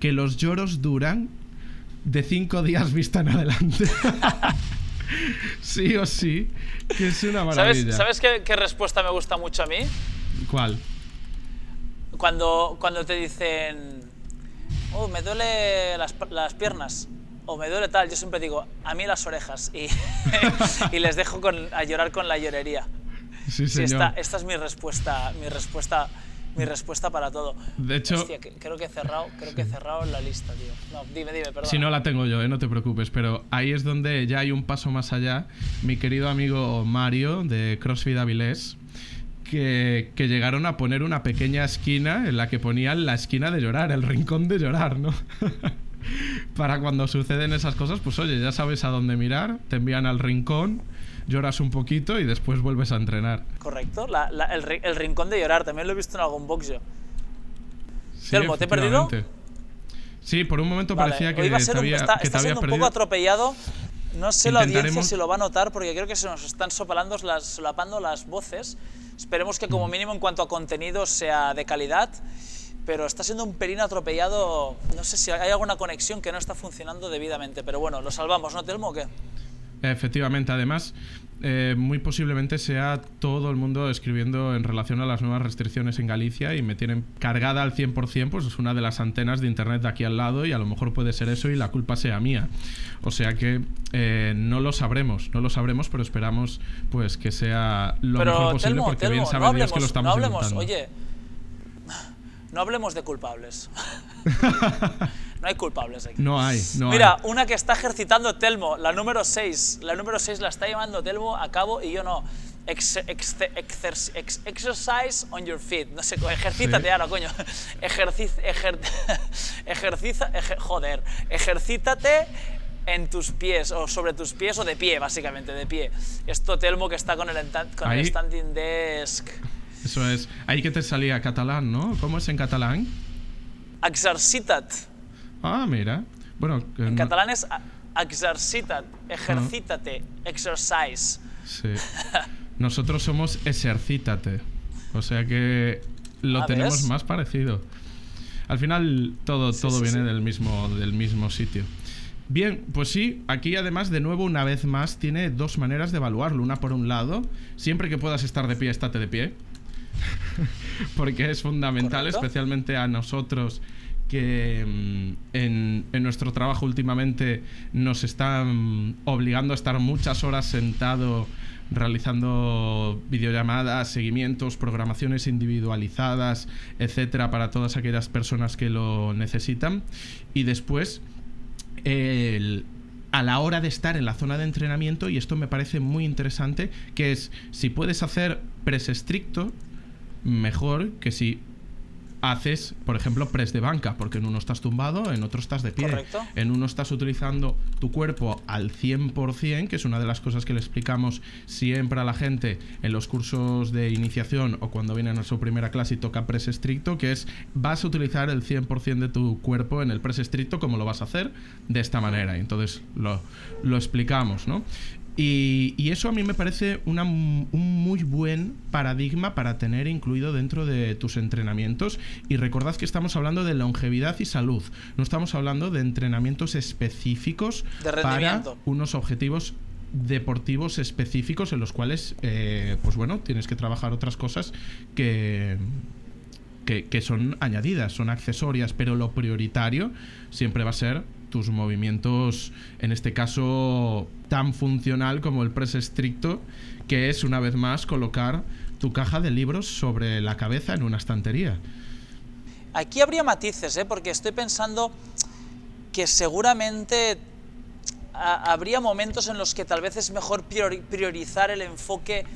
que los lloros duran de 5 días vista en adelante. Sí o sí, que es una maravilla. ¿Sabes qué respuesta me gusta mucho a mí? ¿Cuál? Cuando te dicen, oh, me duele las piernas, o me duele tal, yo siempre digo, a mí las orejas, y, y les dejo a llorar con la llorería. Sí, señor. Sí, esta es mi respuesta para todo. De hecho, hostia, creo que he cerrado la lista, tío. No, dime, perdón. Si no la tengo yo, no te preocupes, pero ahí es donde ya hay un paso más allá. Mi querido amigo Mario, de CrossFit Avilés, que llegaron a poner una pequeña esquina en la que ponían la esquina de llorar, el rincón de llorar, ¿no? Para cuando suceden esas cosas, pues oye, ya sabes a dónde mirar, te envían al rincón, lloras un poquito y después vuelves a entrenar. Correcto, el rincón de llorar, también lo he visto en algún box yo. Sí, Telmo, ¿te he perdido? Sí, por un momento parecía que te había perdido. Un poco atropellado, no sé la audiencia si lo va a notar porque creo que se nos están solapando las voces. Esperemos que como mínimo en cuanto a contenido sea de calidad, pero está siendo un pelín atropellado, no sé si hay alguna conexión que no está funcionando debidamente, pero bueno, lo salvamos, ¿no, Telmo, o qué? Efectivamente, además, muy posiblemente sea todo el mundo escribiendo en relación a las nuevas restricciones en Galicia y me tienen cargada al 100%, pues es una de las antenas de internet de aquí al lado y a lo mejor puede ser eso y la culpa sea mía. O sea que no lo sabremos, pero esperamos pues que sea lo mejor posible, Telmo, porque bien sabe Dios que lo estamos intentando. Oye, no hablemos de culpables. No hay culpables aquí. No hay. Mira, una que está ejercitando Telmo, la número 6. La número 6 la está llevando Telmo a cabo y yo no. Exercise on your feet. No sé, ejercítate ahora, coño. Ejercítate en tus pies, o sobre tus pies, o de pie, básicamente, de pie. Esto Telmo que está con el standing desk. Eso es. Ahí que te salía catalán, ¿no? ¿Cómo es en catalán? Exercitat. Ah, mira. Bueno, en catalán es exercitat, ejercítate, exercise. Sí. Nosotros somos exercítate. O sea que lo tenemos más parecido. Al final todo viene del mismo sitio. Bien, pues sí, aquí además de nuevo una vez más tiene dos maneras de evaluarlo. Una por un lado, siempre que puedas estar de pie, estate de pie. Porque es fundamental, ¿correcto? Especialmente a nosotros que en nuestro trabajo últimamente nos están obligando a estar muchas horas sentado realizando videollamadas, seguimientos, programaciones individualizadas, etcétera, para todas aquellas personas que lo necesitan. Y después a la hora de estar en la zona de entrenamiento, y esto me parece muy interesante, que es si puedes hacer press estricto, mejor que si haces, por ejemplo, press de banca, porque en uno estás tumbado, en otro estás de pie. Correcto. En uno estás utilizando tu cuerpo al 100%, que es una de las cosas que le explicamos siempre a la gente en los cursos de iniciación o cuando vienen a su primera clase y toca press estricto, que es vas a utilizar el 100% de tu cuerpo en el press estricto, como lo vas a hacer de esta manera. Entonces lo explicamos, ¿no? Y eso a mí me parece un muy buen paradigma para tener incluido dentro de tus entrenamientos. Y recordad que estamos hablando de longevidad y salud. No estamos hablando de entrenamientos específicos para unos objetivos deportivos específicos en los cuales, pues bueno, tienes que trabajar otras cosas que son añadidas, son accesorias, pero lo prioritario siempre va a ser tus movimientos, en este caso tan funcional como el press estricto, que es una vez más colocar tu caja de libros sobre la cabeza en una estantería. Aquí habría matices, porque estoy pensando que seguramente habría momentos en los que tal vez es mejor priorizar el enfoque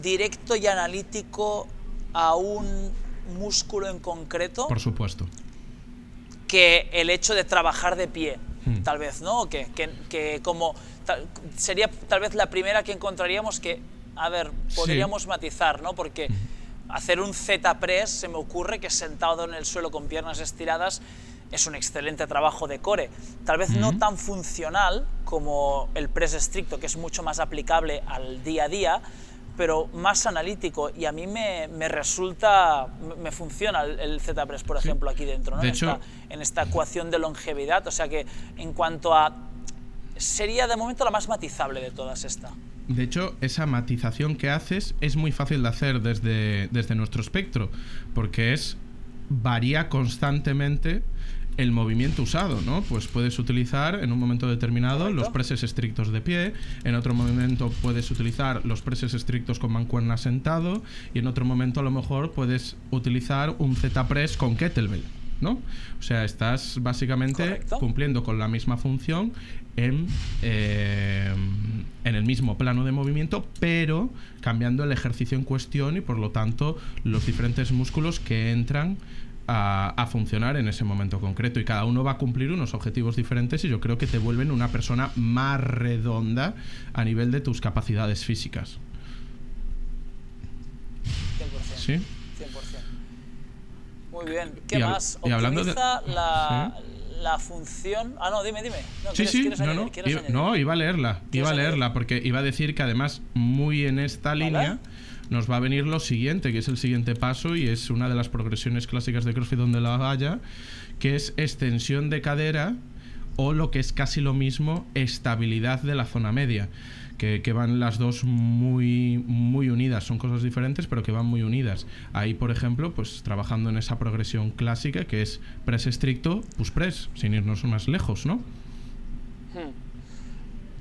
directo y analítico a un músculo en concreto. Por supuesto. Que el hecho de trabajar de pie, tal vez, ¿no? Que como sería tal vez la primera que encontraríamos que, a ver, podríamos matizar, ¿no? Porque hacer un Z-press, se me ocurre que sentado en el suelo con piernas estiradas es un excelente trabajo de core. Tal vez no tan funcional como el press estricto, que es mucho más aplicable al día a día, pero más analítico, y a mí me resulta, me funciona el Z-Press, por ejemplo, aquí dentro, ¿no? De hecho, en esta ecuación de longevidad, o sea que en cuanto a... sería de momento la más matizable de todas esta. De hecho, esa matización que haces es muy fácil de hacer desde nuestro espectro, porque varía constantemente el movimiento usado, ¿no? Pues puedes utilizar en un momento determinado los presses estrictos de pie, en otro momento puedes utilizar los presses estrictos con mancuerna sentado, y en otro momento a lo mejor puedes utilizar un Z-press con kettlebell, ¿no? O sea, estás básicamente cumpliendo con la misma función en el mismo plano de movimiento, pero cambiando el ejercicio en cuestión y por lo tanto los diferentes músculos que entran a funcionar en ese momento concreto, y cada uno va a cumplir unos objetivos diferentes, y yo creo que te vuelven una persona más redonda a nivel de tus capacidades físicas. 100%. ¿Sí? 100%. Muy bien. ¿Qué más? Optimiza la función... Ah, no, dime. No, iba a leerla porque iba a decir que además muy en esta línea nos va a venir lo siguiente, que es el siguiente paso, y es una de las progresiones clásicas de CrossFit donde la haya, que es extensión de cadera, o lo que es casi lo mismo, estabilidad de la zona media, que van las dos muy, muy unidas. Son cosas diferentes, pero que van muy unidas. Ahí, por ejemplo, pues trabajando en esa progresión clásica, que es press estricto, push press, sin irnos más lejos, ¿no?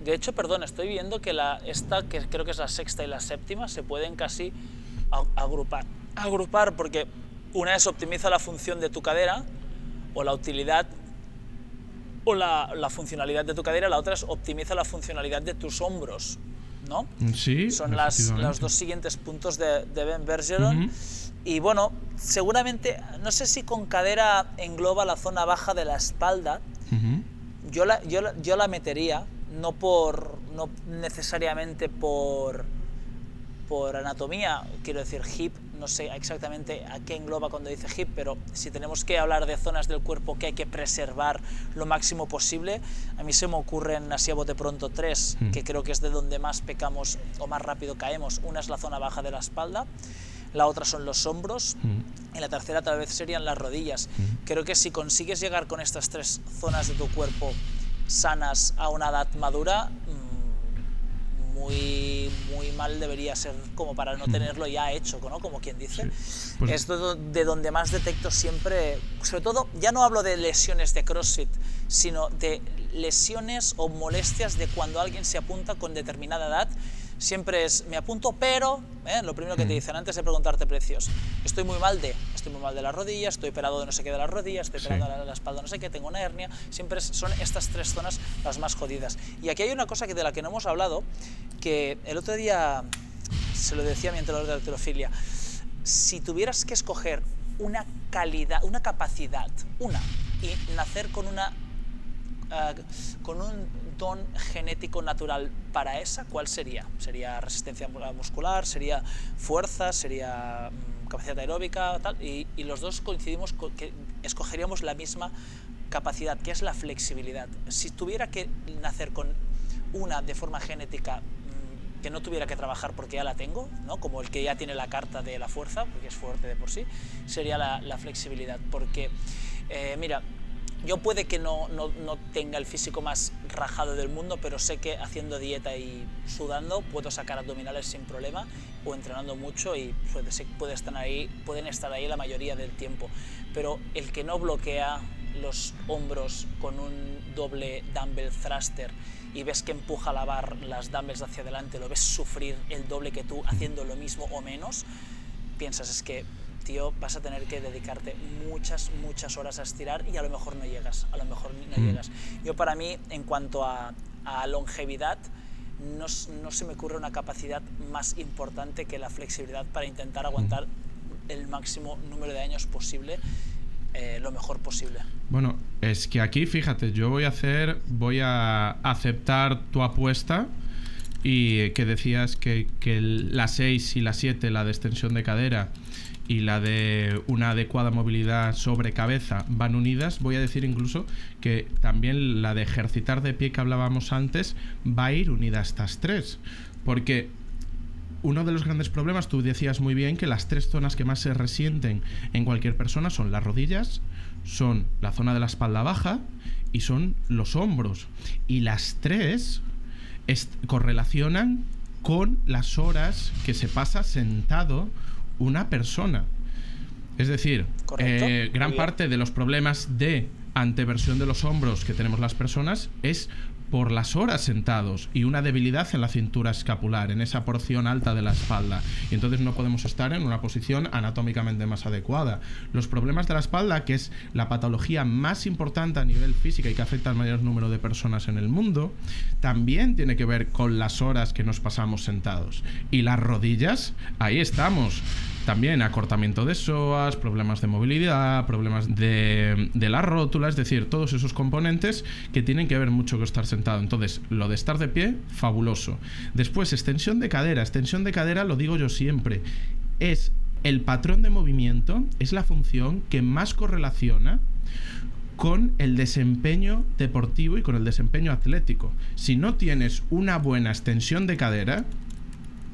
De hecho, perdón, estoy viendo que esta, que creo que es la sexta y la séptima, se pueden casi agrupar, porque una es optimiza la función de tu cadera o la utilidad o la funcionalidad de tu cadera, la otra es optimiza la funcionalidad de tus hombros, ¿no? Sí, son los dos siguientes puntos de Ben Bergeron. Y bueno, seguramente, no sé si con cadera engloba la zona baja de la espalda. Yo la metería, no necesariamente por anatomía, quiero decir hip, no sé exactamente a qué engloba cuando dice hip, pero si tenemos que hablar de zonas del cuerpo que hay que preservar lo máximo posible, a mí se me ocurren así a bote pronto 3, que creo que es de donde más pecamos o más rápido caemos. Una es la zona baja de la espalda, la otra son los hombros, y la tercera tal vez serían las rodillas. Creo que si consigues llegar con estas 3 zonas de tu cuerpo sanas a una edad madura, muy, muy mal debería ser como para no tenerlo ya hecho, ¿no? Como quien dice. Sí. Pues es de donde más detecto siempre, sobre todo, ya no hablo de lesiones de CrossFit, sino de lesiones o molestias de cuando alguien se apunta con determinada edad. Siempre es, me apunto, pero lo primero que te dicen antes de preguntarte precios, estoy muy mal de las rodillas, estoy operado de no sé qué de las rodillas, estoy operado de la espalda no sé qué, tengo una hernia. Siempre son estas 3 zonas las más jodidas. Y aquí hay una cosa de la que no hemos hablado, que el otro día se lo decía a mi entrenador de halterofilia: si tuvieras que escoger una calidad, una capacidad, y nacer con un don genético natural para esa, ¿cuál sería? ¿Sería resistencia muscular? ¿Sería fuerza? ¿Sería capacidad aeróbica? Tal. Y los dos coincidimos con que escogeríamos la misma capacidad, que es la flexibilidad. Si tuviera que nacer con una de forma genética que no tuviera que trabajar porque ya la tengo, ¿no? Como el que ya tiene la carta de la fuerza, porque es fuerte de por sí, sería la flexibilidad. Porque, mira, yo puede que no tenga el físico más rajado del mundo, pero sé que haciendo dieta y sudando puedo sacar abdominales sin problema, o entrenando mucho, y pueden estar ahí la mayoría del tiempo. Pero el que no bloquea los hombros con un doble dumbbell thruster y ves que empuja las dumbbells hacia adelante, lo ves sufrir el doble que tú haciendo lo mismo o menos, piensas, es que, tío, vas a tener que dedicarte muchas, muchas horas a estirar, y a lo mejor no llegas. Yo, para mí, en cuanto a a longevidad, no se me ocurre una capacidad más importante que la flexibilidad para intentar aguantar el máximo número de años posible, lo mejor posible. Bueno, es que aquí, fíjate, yo voy a aceptar tu apuesta y que decías que la 6 y la 7, la de extensión de cadera y la de una adecuada movilidad sobre cabeza, van unidas. Voy a decir incluso que también la de ejercitar de pie que hablábamos antes va a ir unida a estas tres, porque uno de los grandes problemas, tú decías muy bien que las tres zonas que más se resienten en cualquier persona son las rodillas, son la zona de la espalda baja y son los hombros, y las tres correlacionan con las horas que se pasa sentado una persona. Es decir, gran parte de los problemas de anteversión de los hombros que tenemos las personas es por las horas sentados y una debilidad en la cintura escapular, en esa porción alta de la espalda, y entonces no podemos estar en una posición anatómicamente más adecuada. Los problemas de la espalda, que es la patología más importante a nivel física y que afecta al mayor número de personas en el mundo, también tiene que ver con las horas que nos pasamos sentados. Y las rodillas, ahí estamos. También acortamiento de psoas, problemas de movilidad, problemas de la rótula, es decir, todos esos componentes que tienen que ver mucho con estar sentado. Entonces, lo de estar de pie, fabuloso. Después, extensión de cadera, lo digo yo siempre, es el patrón de movimiento, es la función que más correlaciona con el desempeño deportivo y con el desempeño atlético. Si no tienes una buena extensión de cadera,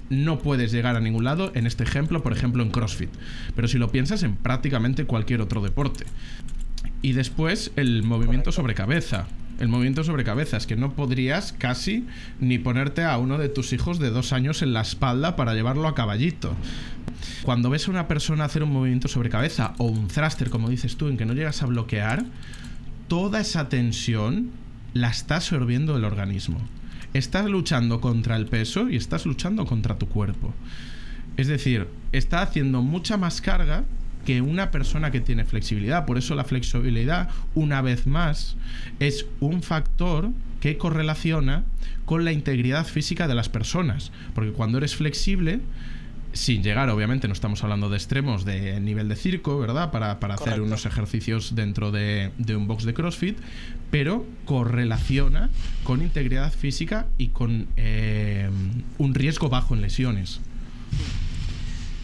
no puedes llegar a ningún lado en este ejemplo, por ejemplo en CrossFit, pero si lo piensas en prácticamente cualquier otro deporte. Y después el movimiento sobre cabeza. El movimiento sobre cabeza es que no podrías casi ni ponerte a uno de tus hijos de 2 años en la espalda para llevarlo a caballito. Cuando ves a una persona hacer un movimiento sobre cabeza o un thruster, como dices tú, en que no llegas a bloquear, toda esa tensión la está absorbiendo el organismo. Estás luchando contra el peso y estás luchando contra tu cuerpo. Es decir, está haciendo mucha más carga que una persona que tiene flexibilidad. Por eso la flexibilidad, una vez más, es un factor que correlaciona con la integridad física de las personas. Porque cuando eres flexible, sin llegar, obviamente, no estamos hablando de extremos de nivel de circo, ¿verdad? Para hacer unos ejercicios dentro de un box de CrossFit, pero correlaciona con integridad física y con un riesgo bajo en lesiones.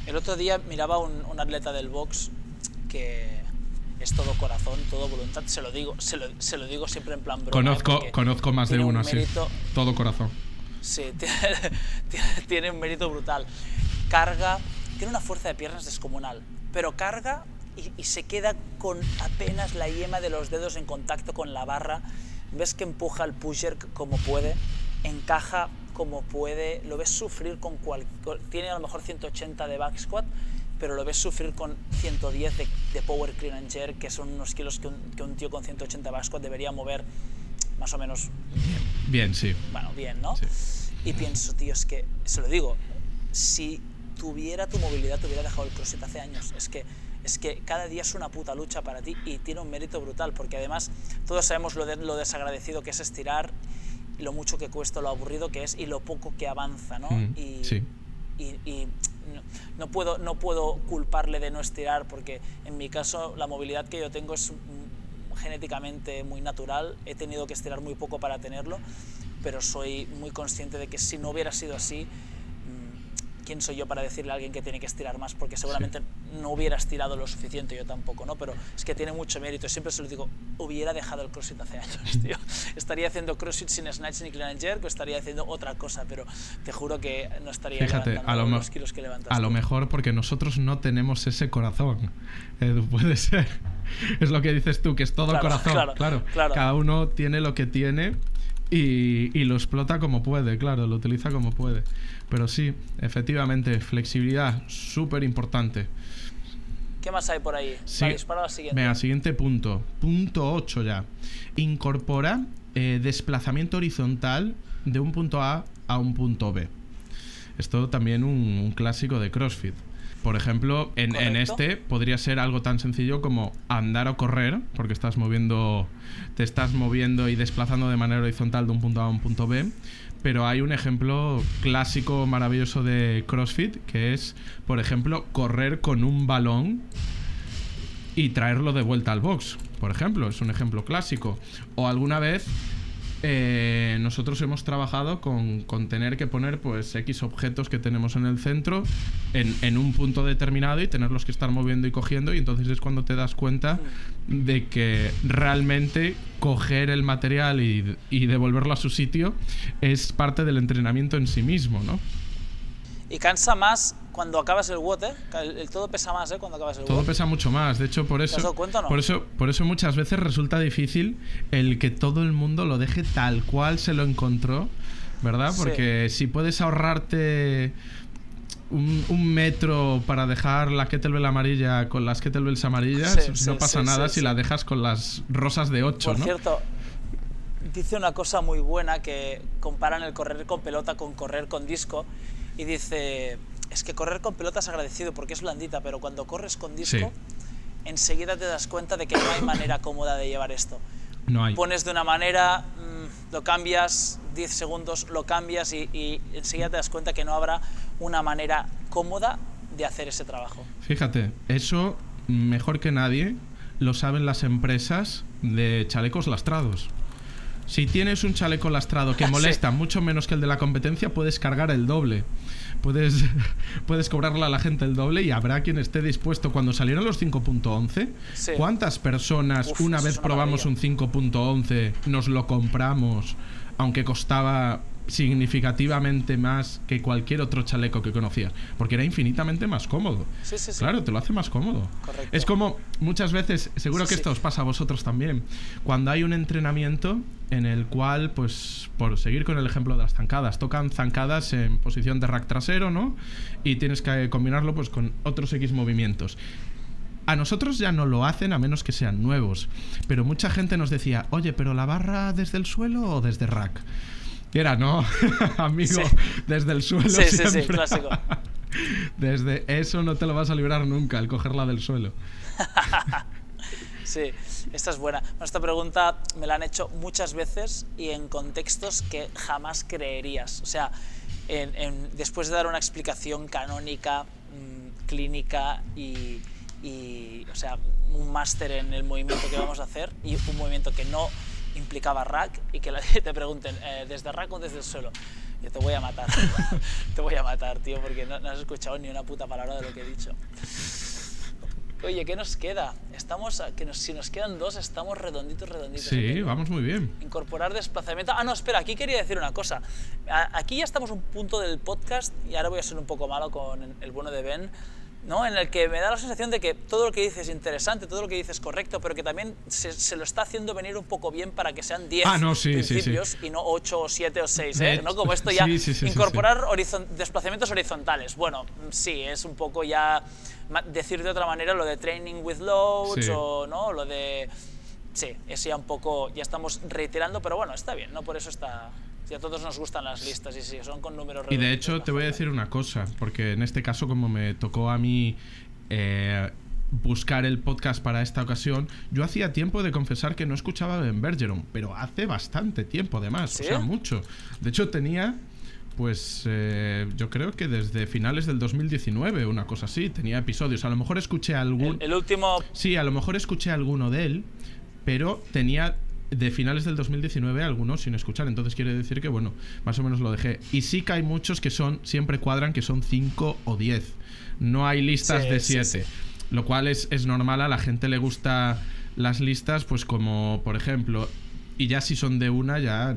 El otro día miraba un atleta del box que es todo corazón, todo voluntad, se lo digo siempre en plan broma. Conozco más de uno así, todo corazón. Sí, tiene un mérito brutal. Carga, tiene una fuerza de piernas descomunal, pero carga y se queda con apenas la yema de los dedos en contacto con la barra. Ves que empuja el pusher como puede, encaja como puede, lo ves sufrir con tiene a lo mejor 180 de back squat, pero lo ves sufrir con 110 de power clean and jerk, que son unos kilos que un tío con 180 back squat debería mover más o menos bien, sí. Bueno, bien, ¿no? Sí. Y pienso, tío, es que, se lo digo, si tuviera tu movilidad, te hubiera dejado el CrossFit hace años. Es que cada día es una puta lucha para ti y tiene un mérito brutal, porque además todos sabemos lo desagradecido que es estirar, lo mucho que cuesta, lo aburrido que es y lo poco que avanza, ¿no? Y no puedo culparle de no estirar, porque en mi caso la movilidad que yo tengo es genéticamente muy natural, he tenido que estirar muy poco para tenerlo, pero soy muy consciente de que si no hubiera sido así, ¿quién soy yo para decirle a alguien que tiene que estirar más? Porque seguramente no hubiera estirado lo suficiente, yo tampoco, ¿no? Pero es que tiene mucho mérito. Siempre se lo digo, hubiera dejado el CrossFit hace años, tío. Estaría haciendo CrossFit sin snatch ni clean and jerk, o estaría haciendo otra cosa, pero te juro que no estaría levantando los kilos que levantaste. A lo mejor porque nosotros no tenemos ese corazón. Puede ser. Es lo que dices tú, que es todo el corazón. Claro. Cada uno tiene lo que tiene. Y lo explota como puede, claro, lo utiliza como puede. Pero sí, efectivamente, flexibilidad, súper importante. ¿Qué más hay por ahí? Sí. Vale, dispara la siguiente. Venga, siguiente punto. Punto 8 ya. Incorpora desplazamiento horizontal de un punto A un punto B. Esto también un clásico de CrossFit. Por ejemplo, en este podría ser algo tan sencillo como andar o correr, porque estás moviendo, te estás moviendo y desplazando de manera horizontal de un punto A a un punto B. Pero hay un ejemplo clásico maravilloso de CrossFit, que es, por ejemplo, correr con un balón y traerlo de vuelta al box, por ejemplo. Es un ejemplo clásico. O alguna vez nosotros hemos trabajado con tener que poner pues X objetos que tenemos en el centro en un punto determinado y tenerlos que estar moviendo y cogiendo, y entonces es cuando te das cuenta de que realmente coger el material y devolverlo a su sitio es parte del entrenamiento en sí mismo, ¿no? Y cansa más cuando acabas el WOD, ¿eh? El todo pesa más, ¿eh? Cuando acabas el WOD. Todo pesa mucho más. De hecho, por eso, ¿te has dado cuenta o no? por eso muchas veces resulta difícil el que todo el mundo lo deje tal cual se lo encontró, ¿verdad? Porque sí, si puedes ahorrarte un metro para dejar la kettlebell amarilla con las kettlebells amarillas, no pasa nada si la dejas con las rosas de 8, por ¿no? cierto. Dice una cosa muy buena, que comparan el correr con pelota con correr con disco. Y dice, es que correr con pelota es agradecido porque es blandita, pero cuando corres con disco, enseguida te das cuenta de que no hay manera cómoda de llevar esto. No hay. Pones de una manera, lo cambias, 10 segundos lo cambias y enseguida te das cuenta que no habrá una manera cómoda de hacer ese trabajo. Fíjate, eso mejor que nadie lo saben las empresas de chalecos lastrados. Si tienes un chaleco lastrado que molesta mucho menos que el de la competencia, puedes cargar el doble. Puedes cobrarle a la gente el doble y habrá quien esté dispuesto. Cuando salieron los 5.11, ¿cuántas personas una vez probamos un 5.11, nos lo compramos, aunque costaba significativamente más que cualquier otro chaleco que conocías, porque era infinitamente más cómodo? Sí. Claro, te lo hace más cómodo. Correcto. Es como muchas veces, seguro que esto os pasa a vosotros también, cuando hay un entrenamiento en el cual, pues, por seguir con el ejemplo de las zancadas, tocan zancadas en posición de rack trasero, ¿no? Y tienes que combinarlo pues con otros X movimientos. A nosotros ya no lo hacen a menos que sean nuevos, pero mucha gente nos decía, oye, pero ¿la barra desde el suelo o desde rack? Era, ¿no? Amigo, desde el suelo siempre. Sí, clásico. Desde eso no te lo vas a librar nunca, el cogerla del suelo. Sí, esta es buena. Bueno, esta pregunta me la han hecho muchas veces y en contextos que jamás creerías. O sea, después de dar una explicación canónica, clínica y o sea, un máster en el movimiento que vamos a hacer y un movimiento que no implicaba rack, y que te pregunten ¿desde rack o desde el suelo? Yo te voy a matar, tío, porque no has escuchado ni una puta palabra de lo que he dicho. Oye, ¿qué nos queda? Si nos quedan dos, estamos redonditos. Sí, vamos muy bien. Incorporar desplazamiento. Ah, no, espera, aquí quería decir una cosa. Aquí ya estamos en un punto del podcast, y ahora voy a ser un poco malo con el bueno de Ben, ¿no? En el que me da la sensación de que todo lo que dices es interesante, todo lo que dices es correcto, pero que también se lo está haciendo venir un poco bien para que sean 10 principios y no 8 o 7 o 6, ¿eh? ¿No? Como esto ya, incorporar desplazamientos horizontales. Bueno, sí, es un poco ya decir de otra manera lo de training with loads o no, lo de... Sí, es ya un poco, ya estamos reiterando, pero bueno, está bien, ¿no? Por eso está... Si a todos nos gustan las listas, y sí, son con números redondos. Y de hecho, te voy a decir una cosa, porque en este caso, como me tocó a mí buscar el podcast para esta ocasión, yo hacía tiempo de confesar que no escuchaba Ben Bergeron, pero hace bastante tiempo, además, o sea, mucho. De hecho, tenía, pues, yo creo que desde finales del 2019, una cosa así, tenía episodios. A lo mejor escuché algún... El último... Sí, a lo mejor escuché alguno de él, pero tenía... de finales del 2019 algunos sin escuchar, entonces quiere decir que, bueno, más o menos lo dejé. Y sí que hay muchos que son, siempre cuadran que son 5 o 10. No hay listas de 7, lo cual es normal, a la gente le gusta las listas, pues como, por ejemplo, y ya si son de una, ya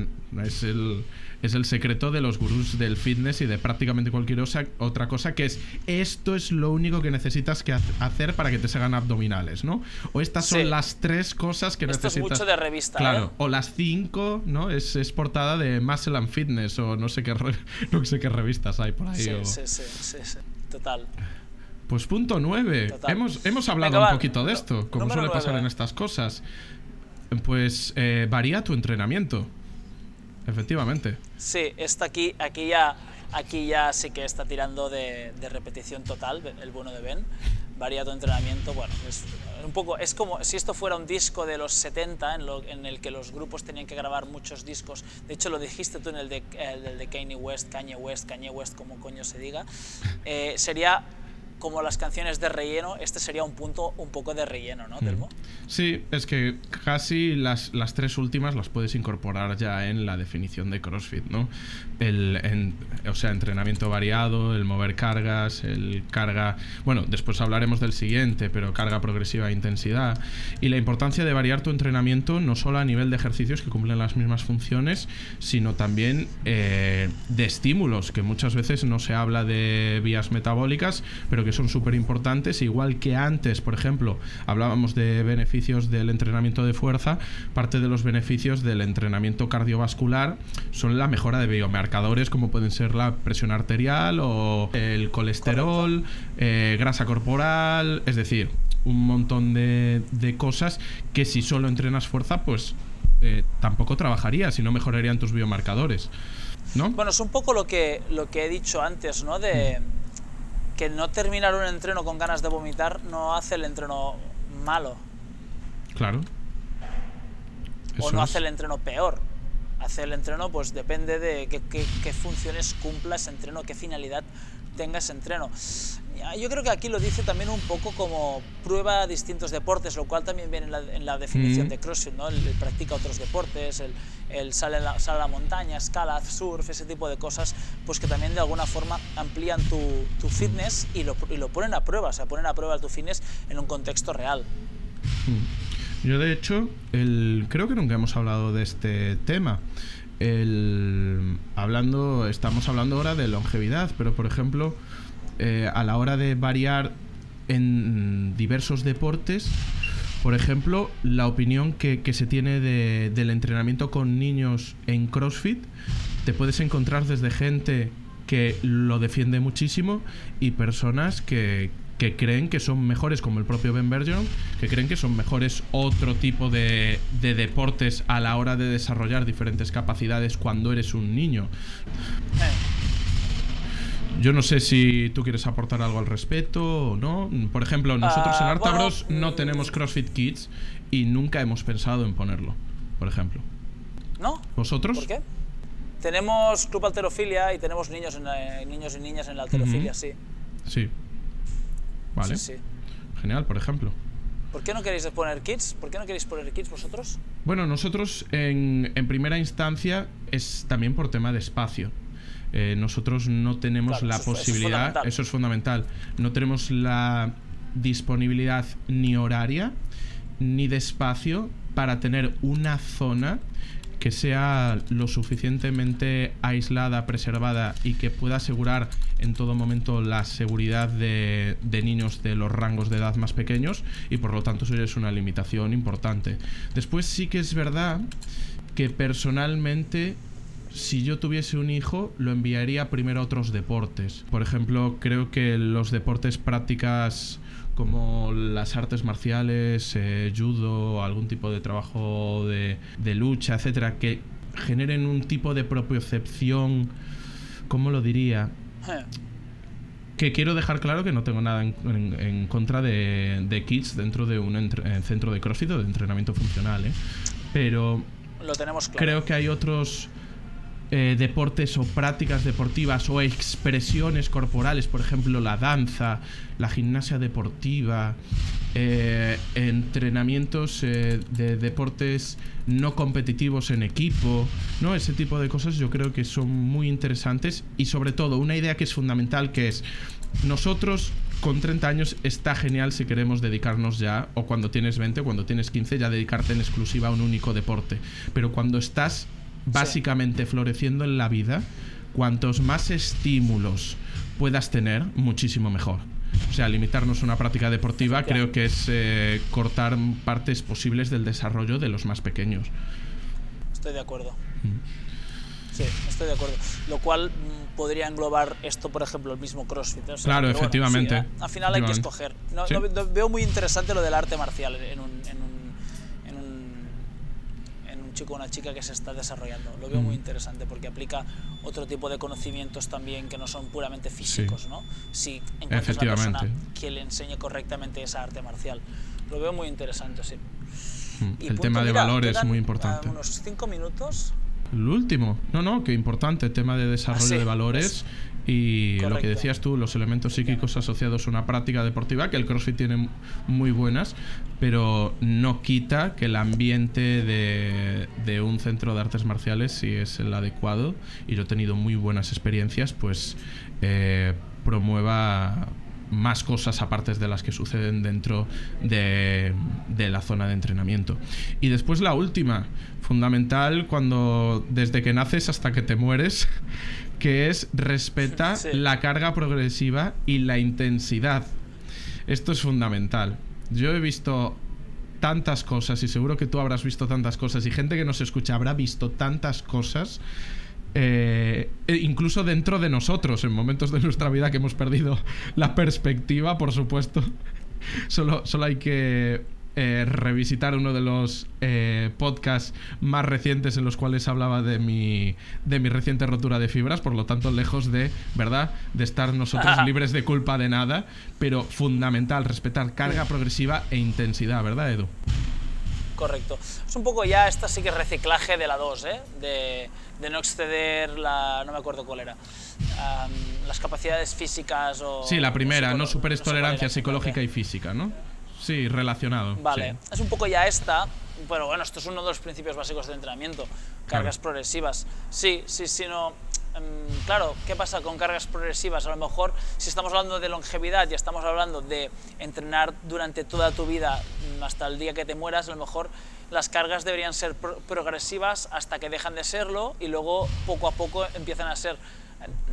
es el secreto de los gurús del fitness y de prácticamente cualquier otra cosa, que es, esto es lo único que necesitas que hacer para que te salgan abdominales, ¿no? O estas son las 3 cosas que necesitas. Esto es mucho de revista, claro, ¿eh? O las 5, ¿no? Es portada de Muscle and Fitness o no sé qué revistas hay por ahí. Sí. Total. Pues punto 9. Total. Hemos hablado un poquito de esto, como suele pasar en estas cosas. Pues varía tu entrenamiento. Efectivamente. Sí, está aquí ya Aquí ya sí que está tirando de repetición total, el bueno de Ben, variado entrenamiento, bueno, es un poco, es como si esto fuera un disco de los 70 en el que los grupos tenían que grabar muchos discos, de hecho lo dijiste tú en el de Kanye West, como coño se diga, sería como las canciones de relleno, este sería un punto un poco de relleno, ¿no, Telmo? Sí, es que casi las tres últimas las puedes incorporar ya en la definición de CrossFit, ¿no? O sea, entrenamiento variado, el mover cargas, el carga... Bueno, después hablaremos del siguiente, pero carga progresiva e intensidad. Y la importancia de variar tu entrenamiento no solo a nivel de ejercicios que cumplen las mismas funciones, sino también de estímulos, que muchas veces no se habla de vías metabólicas, pero que son súper importantes, igual que antes, por ejemplo, hablábamos de beneficios del entrenamiento de fuerza, parte de los beneficios del entrenamiento cardiovascular son la mejora de biomarcadores como pueden ser la presión arterial o el colesterol, grasa corporal, es decir, un montón de cosas que si solo entrenas fuerza, pues tampoco trabajarías y no mejorarían tus biomarcadores, ¿no? Bueno, es un poco lo que he dicho antes, ¿no? De que no terminar un entreno con ganas de vomitar no hace el entreno malo. Claro. Eso o no es. Hace el entreno peor. Hace el entreno, pues depende de qué funciones cumpla ese entreno, qué finalidad tenga ese entreno. Yo creo que aquí lo dice también un poco como prueba a distintos deportes, lo cual también viene en la definición de CrossFit, ¿no? El practica otros deportes, el sale a la montaña, escala, surf, ese tipo de cosas, pues que también de alguna forma amplían tu fitness y lo ponen a prueba, o sea, ponen a prueba tu fitness en un contexto real. Yo de hecho, creo que nunca hemos hablado de este tema. Estamos hablando ahora de longevidad, pero por ejemplo, a la hora de variar en diversos deportes, por ejemplo, la opinión que se tiene del entrenamiento con niños en CrossFit, te puedes encontrar desde gente que lo defiende muchísimo y personas que creen que son mejores, como el propio Ben Bergeron, que creen que son mejores otro tipo de deportes a la hora de desarrollar diferentes capacidades cuando eres un niño. Yo no sé si tú quieres aportar algo al respecto o no. Por ejemplo, nosotros en Artabros no tenemos CrossFit Kids y nunca hemos pensado en ponerlo, por ejemplo. ¿No? ¿Vosotros? ¿Por qué? Tenemos club halterofilia y tenemos niños y niñas en la halterofilia, sí. Sí. Vale. Sí, sí. Genial, por ejemplo. ¿Por qué no queréis poner kits? ¿Por qué no queréis poner kits vosotros? Bueno, nosotros en primera instancia es también por tema de espacio. Nosotros no tenemos la posibilidad, eso es fundamental, no tenemos la disponibilidad ni horaria ni de espacio para tener una zona que sea lo suficientemente aislada, preservada y que pueda asegurar en todo momento la seguridad de niños de los rangos de edad más pequeños, y por lo tanto eso es una limitación importante. Después sí que es verdad que personalmente, si yo tuviese un hijo, lo enviaría primero a otros deportes. Por ejemplo, creo que los deportes prácticas como las artes marciales, judo, algún tipo de trabajo de lucha, etcétera, que generen un tipo de propiocepción, ¿cómo lo diría? Que quiero dejar claro que no tengo nada en contra de kids dentro de un centro de CrossFit o de entrenamiento funcional, pero lo tenemos claro. Creo que hay otros deportes o prácticas deportivas o expresiones corporales, por ejemplo la danza, la gimnasia deportiva, entrenamientos de deportes no competitivos en equipo, ¿no? Ese tipo de cosas yo creo que son muy interesantes, y sobre todo una idea que es fundamental, que es nosotros con 30 años está genial si queremos dedicarnos ya, o cuando tienes 20 o cuando tienes 15, ya dedicarte en exclusiva a un único deporte, pero cuando estás básicamente floreciendo en la vida, cuantos más estímulos puedas tener, muchísimo mejor. O sea, limitarnos a una práctica deportiva creo que es cortar partes posibles del desarrollo de los más pequeños. Estoy de acuerdo. Sí, estoy de acuerdo. Lo cual podría englobar esto, por ejemplo, el mismo CrossFit, o sea, claro, efectivamente. Bueno, sí, al final hay que escoger. No, ¿sí? Veo muy interesante lo del arte marcial en un chico o una chica que se está desarrollando. Lo veo muy interesante porque aplica otro tipo de conocimientos también que no son puramente físicos, sí, ¿no? Si encuentras una persona que le enseñe correctamente esa arte marcial. Lo veo muy interesante, sí. Y el tema de valores es muy importante. Unos 5 minutos. El último. No, que importante. El tema de desarrollo de valores. Y correcto, lo que decías tú, los elementos psíquicos asociados a una práctica deportiva, que el CrossFit tiene muy buenas, pero no quita que el ambiente de un centro de artes marciales, si es el adecuado, y yo he tenido muy buenas experiencias, pues promueva más cosas aparte de las que suceden dentro de la zona de entrenamiento. Y después la última, fundamental, cuando desde que naces hasta que te mueres, que es respeta la carga progresiva y la intensidad. Esto es fundamental. Yo he visto tantas cosas, y seguro que tú habrás visto tantas cosas, y gente que nos escucha habrá visto tantas cosas, incluso dentro de nosotros, en momentos de nuestra vida que hemos perdido la perspectiva, por supuesto. Solo hay que revisitar uno de los podcasts más recientes en los cuales hablaba de mi reciente rotura de fibras, por lo tanto lejos de, ¿verdad?, de estar nosotros libres de culpa de nada, pero fundamental respetar carga progresiva e intensidad, ¿verdad, Edu? Correcto. Es un poco ya, esta sí que es reciclaje de la 2, de no exceder la... no me acuerdo cuál era. Las capacidades físicas o... Sí, la primera, no superes tolerancia psicológica y física, ¿no? Sí, relacionado. Vale, sí. Es un poco ya esta, pero bueno, esto es uno de los principios básicos del entrenamiento, cargas progresivas. Sí, no... Claro, ¿qué pasa con cargas progresivas? A lo mejor, si estamos hablando de longevidad y estamos hablando de entrenar durante toda tu vida hasta el día que te mueras, a lo mejor las cargas deberían ser progresivas hasta que dejan de serlo y luego poco a poco empiezan a ser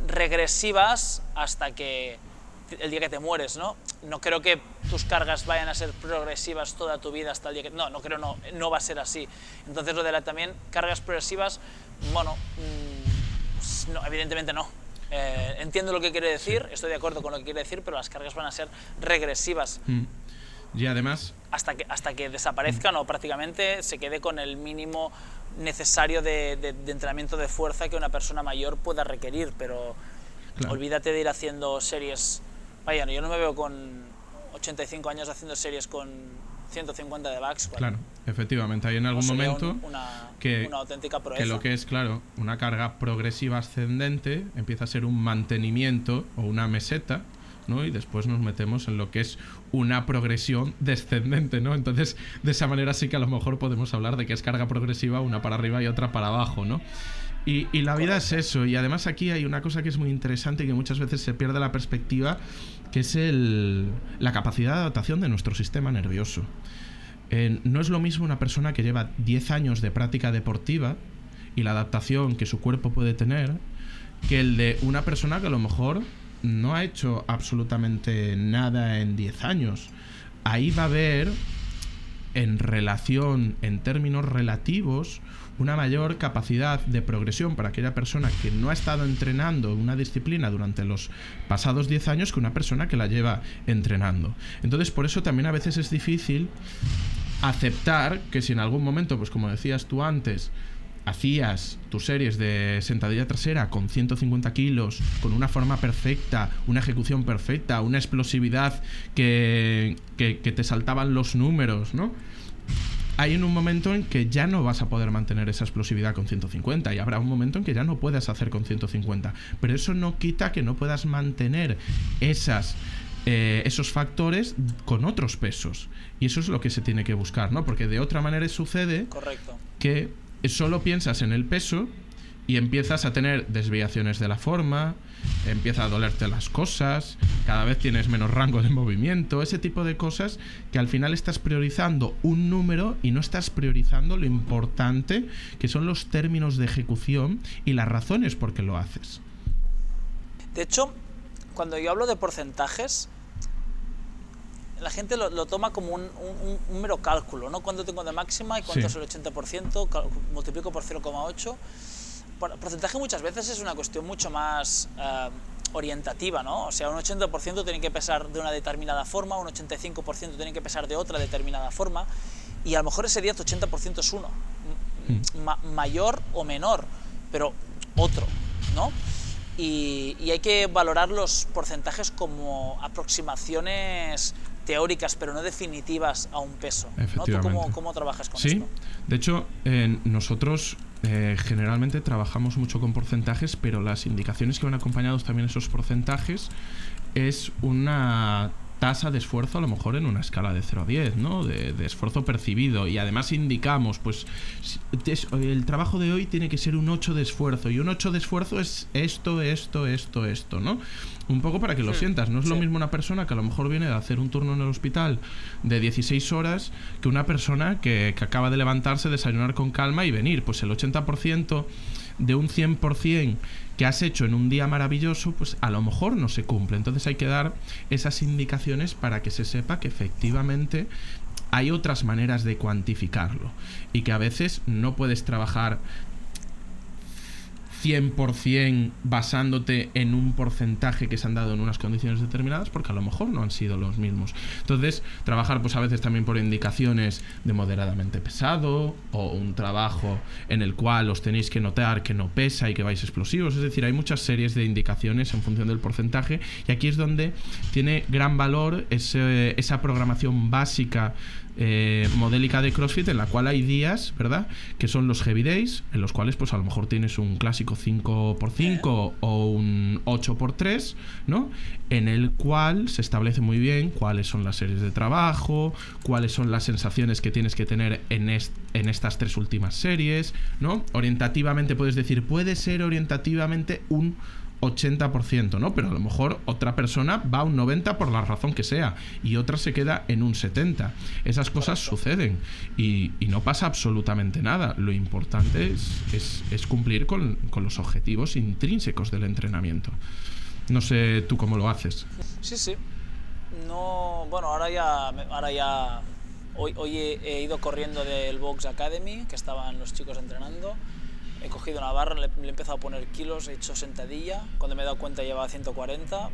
regresivas hasta que el día que te mueres, ¿no? No creo que tus cargas vayan a ser progresivas toda tu vida hasta el día que... No, creo, no va a ser así. Entonces, lo de la también cargas progresivas, bueno... No, evidentemente no. Entiendo lo que quiere decir, estoy de acuerdo con lo que quiere decir, pero las cargas van a ser regresivas. Y además... Hasta que desaparezcan o prácticamente se quede con el mínimo necesario de entrenamiento de fuerza que una persona mayor pueda requerir, pero olvídate de ir haciendo series... Vaya, yo no me veo con 85 años haciendo series con... 150 de backs. Claro, efectivamente, hay en algún momento una auténtica proeza. Que lo que es, una carga progresiva ascendente empieza a ser un mantenimiento o una meseta, ¿no? Y después nos metemos en lo que es una progresión descendente, ¿no? Entonces, de esa manera sí que a lo mejor podemos hablar de que es carga progresiva, una para arriba y otra para abajo, ¿no? Y la vida es eso, y además aquí hay una cosa que es muy interesante y que muchas veces se pierde la perspectiva, que es la capacidad de adaptación de nuestro sistema nervioso. No es lo mismo una persona que lleva 10 años de práctica deportiva y la adaptación que su cuerpo puede tener, que el de una persona que a lo mejor no ha hecho absolutamente nada en 10 años. Ahí va a haber, en términos relativos, una mayor capacidad de progresión para aquella persona que no ha estado entrenando una disciplina durante los pasados 10 años que una persona que la lleva entrenando. Entonces, por eso también a veces es difícil aceptar que si en algún momento, pues como decías tú antes, hacías tus series de sentadilla trasera con 150 kilos, con una forma perfecta, una ejecución perfecta, una explosividad que te saltaban los números, ¿no? Hay un momento en que ya no vas a poder mantener esa explosividad con 150 y habrá un momento en que ya no puedas hacer con 150, pero eso no quita que no puedas mantener esos factores con otros pesos, y eso es lo que se tiene que buscar, ¿no? Porque de otra manera sucede que solo piensas en el peso y empiezas a tener desviaciones de la forma, empieza a dolerte las cosas, cada vez tienes menos rango de movimiento, ese tipo de cosas que al final estás priorizando un número y no estás priorizando lo importante que son los términos de ejecución y las razones por qué lo haces. De hecho, cuando yo hablo de porcentajes, la gente lo toma como un mero cálculo, ¿no? ¿Cuánto tengo de máxima y cuánto es el 80%? Multiplico por 0,8%. Porcentaje muchas veces es una cuestión mucho más orientativa, ¿no? O sea, un 80% tiene que pesar de una determinada forma, un 85% tiene que pesar de otra determinada forma, y a lo mejor ese 10, 80% es uno. mayor o menor, pero otro, ¿no? Y hay que valorar los porcentajes como aproximaciones teóricas, pero no definitivas a un peso, ¿no? ¿Tú cómo trabajas con esto? Sí, de hecho, nosotros generalmente trabajamos mucho con porcentajes, pero las indicaciones que van acompañados también esos porcentajes es una tasa de esfuerzo, a lo mejor en una escala de 0 a 10, ¿no? De esfuerzo percibido. Y además indicamos, pues, el trabajo de hoy tiene que ser un 8 de esfuerzo. Y un 8 de esfuerzo es esto, ¿no? Un poco para que lo sientas. No es lo mismo una persona que a lo mejor viene de hacer un turno en el hospital de 16 horas que una persona que acaba de levantarse, desayunar con calma y venir. Pues el 80% de un 100% que has hecho en un día maravilloso, pues a lo mejor no se cumple. Entonces hay que dar esas indicaciones para que se sepa que efectivamente hay otras maneras de cuantificarlo y que a veces no puedes trabajar 100% basándote en un porcentaje que se han dado en unas condiciones determinadas, porque a lo mejor no han sido los mismos. Entonces, trabajar pues a veces también por indicaciones de moderadamente pesado, o un trabajo en el cual os tenéis que notar que no pesa y que vais explosivos. Es decir, hay muchas series de indicaciones en función del porcentaje, y aquí es donde tiene gran valor esa programación básica modélica de CrossFit, en la cual hay días, ¿verdad?, que son los heavy days, en los cuales pues a lo mejor tienes un clásico 5x5 o un 8x3, ¿no?, en el cual se establece muy bien cuáles son las series de trabajo, cuáles son las sensaciones que tienes que tener en estas tres últimas series, ¿no? Orientativamente puedes decir, puede ser orientativamente un 80%, ¿no? Pero a lo mejor otra persona va a un 90% por la razón que sea y otra se queda en un 70%. Esas cosas suceden y no pasa absolutamente nada. Lo importante es cumplir con los objetivos intrínsecos del entrenamiento. No sé tú cómo lo haces. Sí. No, bueno, ahora ya hoy he ido corriendo del Box Academy, que estaban los chicos entrenando. He cogido una barra, le he empezado a poner kilos, he hecho sentadilla. Cuando me he dado cuenta llevaba 140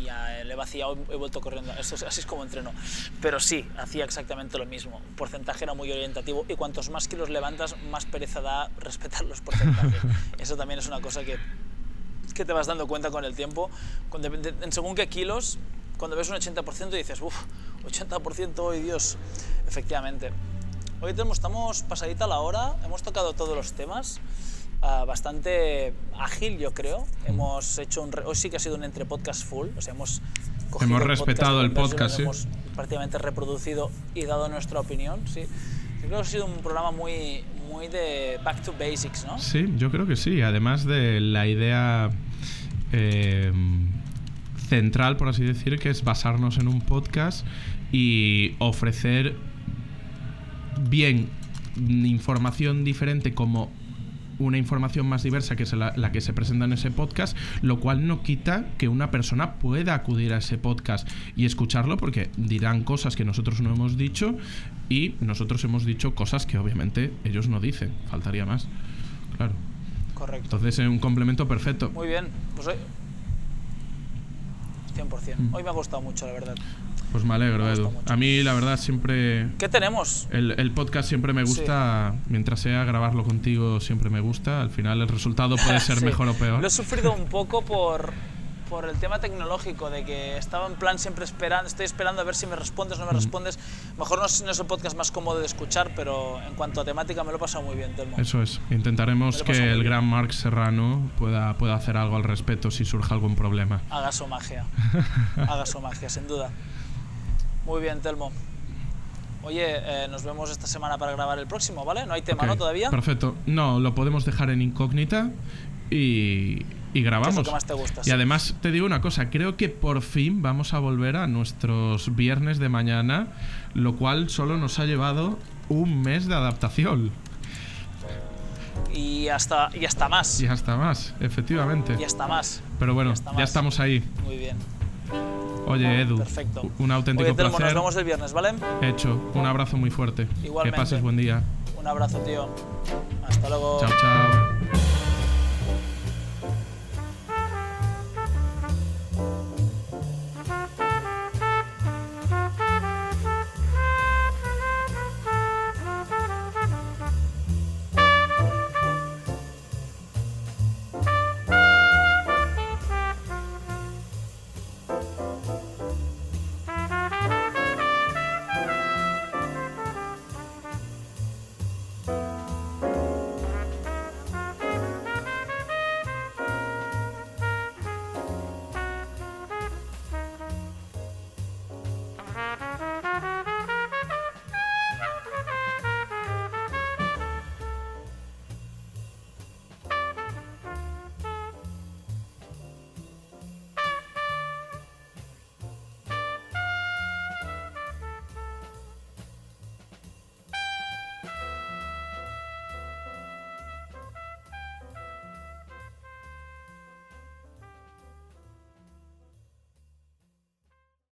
y ya le he vaciado y he vuelto corriendo. Así es como entreno. Pero sí, hacía exactamente lo mismo. El porcentaje era muy orientativo y cuantos más kilos levantas, más pereza da respetar los porcentajes. Eso también es una cosa que te vas dando cuenta con el tiempo. Según qué kilos, cuando ves un 80% dices, uff, 80%, hoy, Dios. Efectivamente. Hoy estamos pasadita la hora, hemos tocado todos los temas, bastante ágil yo creo. Hemos hecho hoy sí que ha sido un entre podcast full, o sea, hemos respetado el podcast, ¿sí? Hemos prácticamente reproducido y dado nuestra opinión, sí. Yo creo que ha sido un programa muy, muy de back to basics, ¿no? Sí, yo creo que sí, además de la idea central, por así decir, que es basarnos en un podcast y ofrecer bien información diferente, como una información más diversa que es la que se presenta en ese podcast, lo cual no quita que una persona pueda acudir a ese podcast y escucharlo, porque dirán cosas que nosotros no hemos dicho y nosotros hemos dicho cosas que obviamente ellos no dicen, faltaría más, claro. Correcto. Entonces es un complemento perfecto. Muy bien, pues hoy 100%, hoy me ha gustado mucho, la verdad. Pues me alegro, Edu. Mucho. A mí, la verdad, siempre... ¿Qué tenemos? El podcast siempre me gusta, mientras sea grabarlo contigo, siempre me gusta. Al final el resultado puede ser mejor o peor. Lo he sufrido un poco por el tema tecnológico, de que estaba en plan siempre estoy esperando a ver si me respondes, no me respondes. Mejor no es el podcast más cómodo de escuchar, pero en cuanto a temática me lo he pasado muy bien, Telmo. Eso es. Intentaremos que el gran Marc Serrano pueda hacer algo al respecto si surge algún problema. Haga su magia, sin duda. Muy bien, Telmo. Oye, nos vemos esta semana para grabar el próximo, ¿vale? No hay tema, ¿no? Todavía. Perfecto. No, lo podemos dejar en incógnita y grabamos. ¿Qué es lo que más te gusta? Y además te digo una cosa, creo que por fin vamos a volver a nuestros viernes de mañana, lo cual solo nos ha llevado un mes de adaptación. Y hasta más. Y hasta más, efectivamente. Y hasta más. Pero bueno, ya estamos ahí. Muy bien. Oye, Edu, perfecto. Un auténtico placer. Nos vemos el viernes, ¿vale? Hecho. Un abrazo muy fuerte. Igualmente. Que pases buen día. Un abrazo, tío. Hasta luego. Chao.